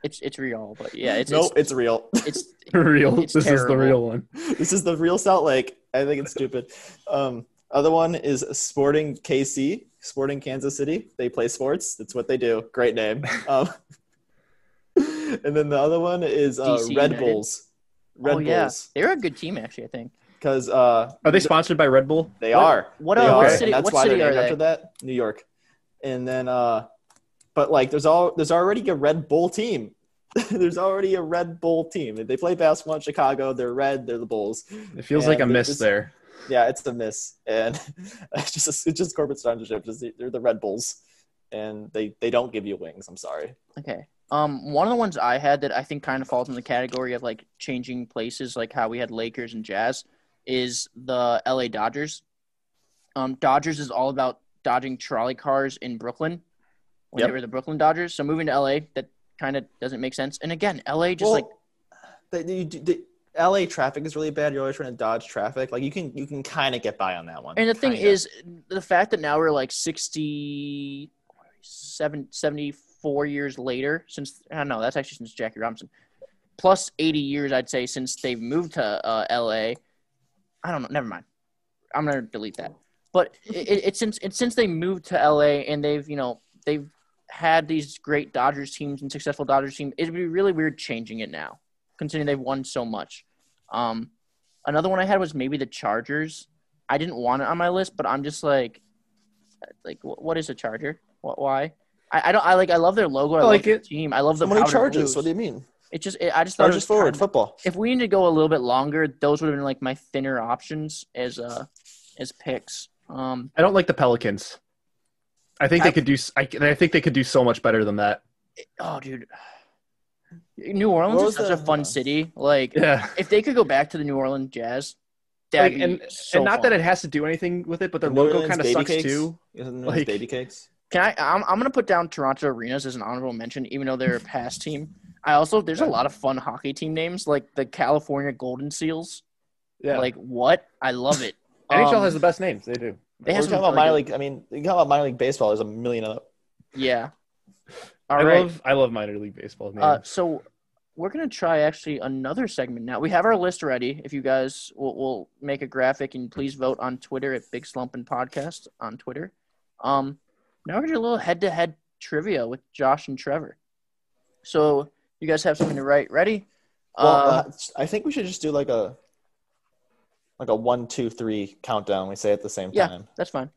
It's it's real, but yeah. It's, nope, it's, it's real. It's real. It's this terrible. Is the real one. This is the real Salt Lake. I think it's stupid. Um, other one is Sporting K C, Sporting Kansas City. They play sports. That's what they do. Great name. Um, and then the other one is uh, Red Bulls. Red oh, Bulls. Yeah. They're a good team, actually, I think. Because uh, are they sponsored by Red Bull? They what, are. What, they uh, are. What city? That's what why city they're named they? After that. New York. And then, uh, but like, there's all there's already a Red Bull team. there's already a Red Bull team. They play basketball in Chicago. They're red. They're the Bulls. It feels and like a miss just, there. Yeah, it's a miss, and it's just it's just corporate sponsorship. Just, they're the Red Bulls, and they they don't give you wings. I'm sorry. Okay. Um, one of the ones I had that I think kind of falls in the category of like changing places, like how we had Lakers and Jazz, is the L A Dodgers. Um, Dodgers is all about dodging trolley cars in Brooklyn when yep. they were the Brooklyn Dodgers. So moving to L A, that kind of doesn't make sense. And again, L A just well, like the, the, the L A traffic is really bad. You're always trying to dodge traffic. Like you can you can kind of get by on that one. And the thing kinda. is, the fact that now we're like sixty, seventy, seventy-five four years later since – I don't know. That's actually since Jackie Robinson. Plus eighty years, I'd say, since they've moved to uh, L A. I don't know. Never mind. I'm going to delete that. But it's it, it, since it's since they moved to L A and they've, you know, they've had these great Dodgers teams and successful Dodgers teams. It would be really weird changing it now, considering they've won so much. Um, another one I had was maybe the Chargers. I didn't want it on my list, but I'm just like, like what is a Charger? What? Why? I don't. I like. I love their logo. I, I like it. The team. I love the. How many charges? Blues. What do you mean? It just. It, I just. Charges thought it was forward. Kind of, football. If we needed to go a little bit longer, those would have been like my thinner options as uh as picks. Um. I don't like the Pelicans. I think I, they could do. I, I think they could do so much better than that. It, oh, dude. New Orleans is such that? a fun city. Like, yeah. if they could go back to the New Orleans Jazz. Like, and so and not fun. that it has to do anything with it, but their the logo kind of sucks cakes? too. Like, baby cakes. Can I? I'm, I'm gonna put down Toronto Arenas as an honorable mention, even though they're a past team. I also there's a lot of fun hockey team names, like the California Golden Seals. Yeah. Like what? I love it. N H L um, has the best names. They do. They have some talking about minor league. I mean, you talk about minor league baseball. There's a million of them. Yeah. All I right. love I love minor league baseball. Uh, so we're gonna try actually another segment now. We have our list ready. If you guys will will make a graphic and please vote on Twitter at Big Slumpin' Podcast on Twitter. Um. Now we're going to do a little head-to-head trivia with Josh and Trevor. So you guys have something to write ready? Well, uh, I think we should just do like a like a one, two, three countdown. We say at the same yeah, time. Yeah, that's fine.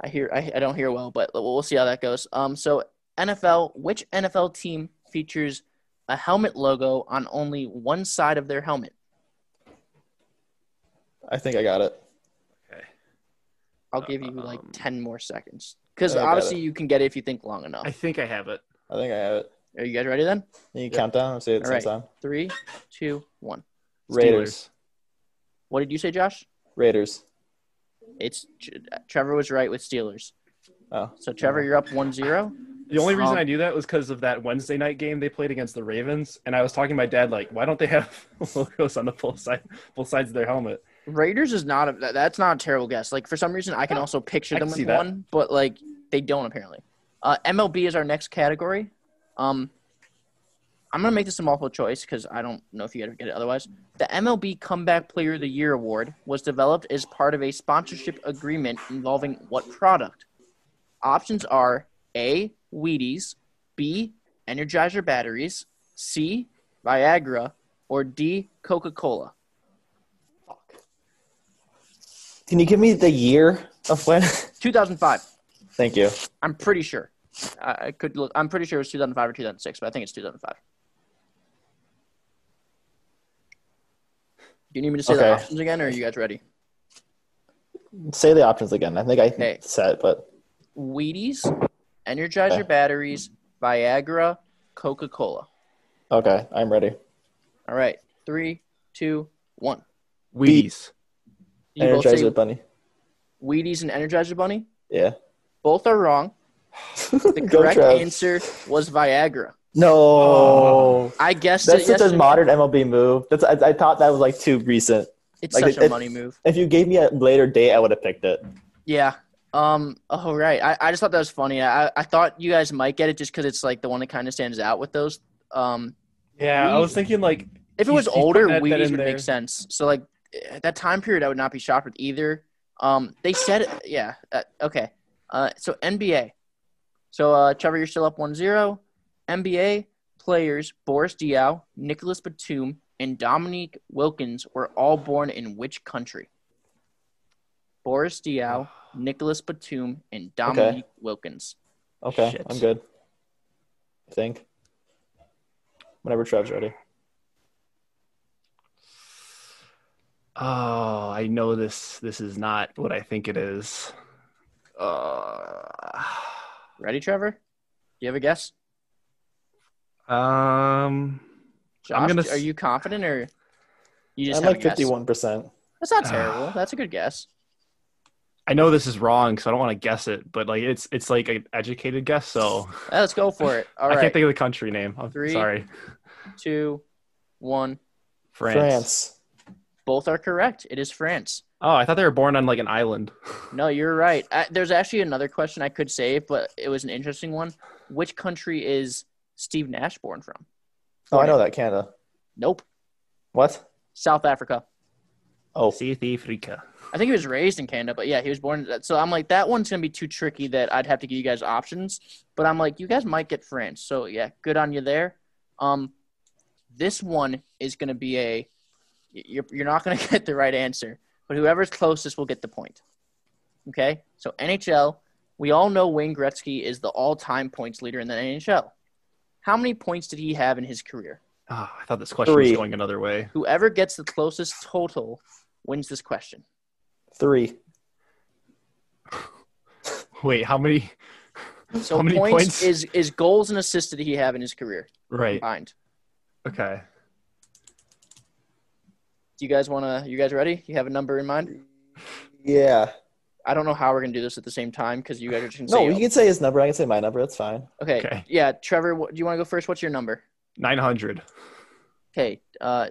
I hear I, I don't hear well, but we'll see how that goes. Um, so N F L, which N F L team features a helmet logo on only one side of their helmet? I think I got it. I'll give you like um, ten more seconds because obviously you can get it if you think long enough. I think I have it. I think I have it. Are you guys ready then? You yep. count down and say it at the same time. Three, two, one. Raiders. Steelers. What did you say, Josh? Raiders. It's Trevor was right with Steelers. Oh. So, Trevor, you're up one zero. The only reason um, I knew that was because of that Wednesday night game they played against the Ravens, and I was talking to my dad, like, why don't they have logos on the both side, both sides of their helmet? Raiders is not a – that's not a terrible guess. Like, for some reason, I can also picture them with one, but, like, they don't apparently. Uh, M L B is our next category. Um, I'm going to make this a multiple choice because I don't know if you ever get it otherwise. The M L B Comeback Player of the Year Award was developed as part of a sponsorship agreement involving what product? Options are A, Wheaties, B, energize your batteries, C, Viagra, or D, Coca-Cola? Fuck. Can you give me the year of when? two thousand five. Thank you. I'm pretty sure. I could look. I'm pretty sure it was two thousand five or two thousand six, but I think it's two thousand five. Do you need me to say okay. the options again, or are you guys ready? Say the options again. I think I okay. said, but Wheaties, energize okay. your batteries, Viagra, Coca-Cola. Okay, I'm ready. All right, three, two, one. Wheaties. Energizer Bunny. Wheaties and Energizer Bunny? Yeah. Both are wrong. The correct answer was Viagra. No. Oh, I guessed That's it such yesterday. a modern M L B move. That's, I, I thought that was, like, too recent. It's like, such it, a money move. If you gave me a later date, I would have picked it. Yeah. Um. Oh, right. I, I just thought that was funny. I, I thought you guys might get it just because it's, like, the one that kind of stands out with those. Um. Yeah, Wheaties. I was thinking, like – If it was older, Wheaties would there. make sense. So, like, at that time period, I would not be shocked with either. Um. They said – yeah. Uh, okay. Uh. So, N B A. So, uh, Trevor, you're still up one zero. N B A players Boris Diaw, Nicholas Batum, and Dominique Wilkins were all born in which country? Boris Diaw, Nicholas Batum, and Dominique okay. Wilkins. Okay, Shit. I'm good. I think. Whenever Trev's ready. Oh, I know this. This is not what I think it is. Uh... Ready, Trevor? Do you have a guess? Um, Josh, I'm gonna... are you confident or you just I'm have like fifty-one percent? That's not terrible. That's a good guess. I know this is wrong, so I don't want to guess it, but like it's it's like an educated guess. So yeah, let's go for it. All right. I can't think of the country name. I'm Three, sorry. Two, one. France. France. Both are correct. It is France. Oh, I thought they were born on, like, an island. No, you're right. I, there's actually another question I could save, but it was an interesting one. Which country is Steve Nash born from? Oh, born I know in? that. Canada. Nope. What? South Africa. Oh. South Africa. I think he was raised in Canada, but, yeah, he was born – so I'm like, that one's going to be too tricky that I'd have to give you guys options. But I'm like, you guys might get France. So, yeah, good on you there. Um, This one is going to be a – you're you're not going to get the right answer. But whoever's closest will get the point. Okay? So, N H L, we all know Wayne Gretzky is the all-time points leader in the N H L. How many points did he have in his career? Oh, I thought this question Three. was going another way. Whoever gets the closest total wins this question. Three. Wait, how many So, how many points, points is, is goals and assists did he have in his career? Right. Combined. Okay. Do you guys want to – you guys ready? You have a number in mind? Yeah. I don't know how we're going to do this at the same time because you guys are just going to no, say – No, you can say his number. I can say my number. That's fine. Okay. okay. Yeah, Trevor, what, do you want to go first? What's your number? nine hundred. Okay. Uh,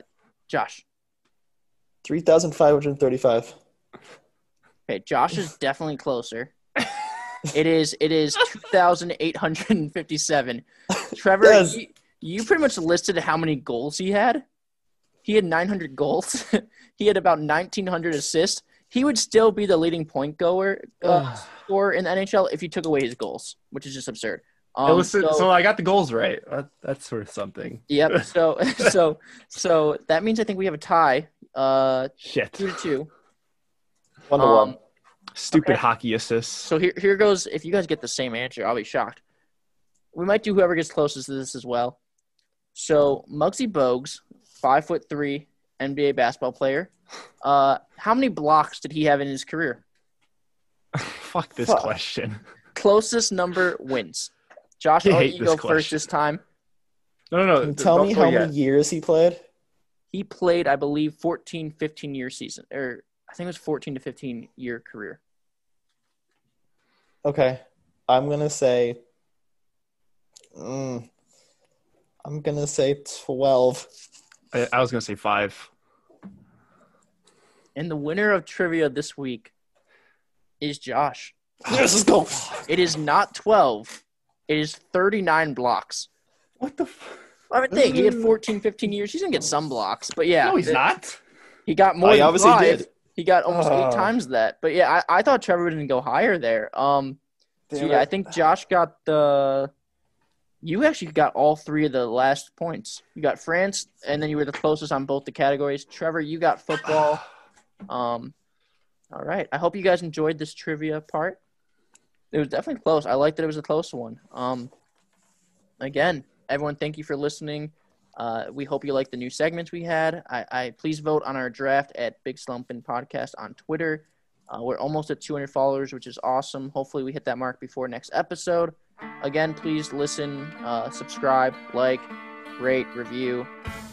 Josh. three thousand five hundred thirty-five. Okay, Josh is definitely closer. It is It is two thousand eight hundred fifty-seven. Trevor, yes. you, you pretty much listed how many goals he had. He had nine hundred goals. He had about nineteen hundred assists. He would still be the leading point goer uh, scorer in the N H L if you took away his goals, which is just absurd. Um, was, so, so I got the goals right. That, that's sort of something. Yep. So so so that means I think we have a tie. Uh, Shit. Two to two. One to um, one. Stupid okay. hockey assists. So here here goes. If you guys get the same answer, I'll be shocked. We might do whoever gets closest to this as well. So Muggsy Bogues. Five foot three N B A basketball player. Uh, how many blocks did he have in his career? Fuck this Fuck. question. Closest number wins. Josh, I'll let you go question. first this time. No, no, no. Tell me how yet. many years he played. He played, I believe, fourteen, fifteen year season, or I think it was fourteen to fifteen year career. Okay, I'm gonna say. Mm, I'm gonna say twelve. I was going to say five. And the winner of trivia this week is Josh. Yes, let's go. It is not twelve. It is thirty-nine blocks. What the fuck? I would think he had fourteen, fifteen years. He's going to get some blocks. But, yeah. No, he's it, not. He got more oh, he than obviously five. Did. He got almost uh. eight times that. But, yeah, I, I thought Trevor didn't go higher there. Um, so, yeah, I think Josh got the – you actually got all three of the last points. You got France, and then you were the closest on both the categories. Trevor, you got football. Um, all right. I hope you guys enjoyed this trivia part. It was definitely close. I liked that it was a close one. Um, again, everyone, thank you for listening. Uh, we hope you like the new segments we had. I, I please vote on our draft at Big Slumpin' Podcast on Twitter. Uh, we're almost at two hundred followers, which is awesome. Hopefully we hit that mark before next episode. Again, please listen, uh, subscribe, like, rate, review.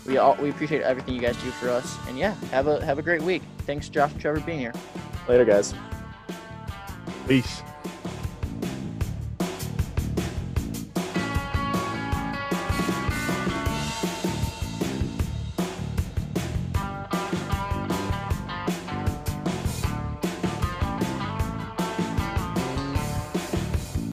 We all we appreciate everything you guys do for us. And yeah, have a have a great week. Thanks, Josh and Trevor, being here. Later, guys. Peace.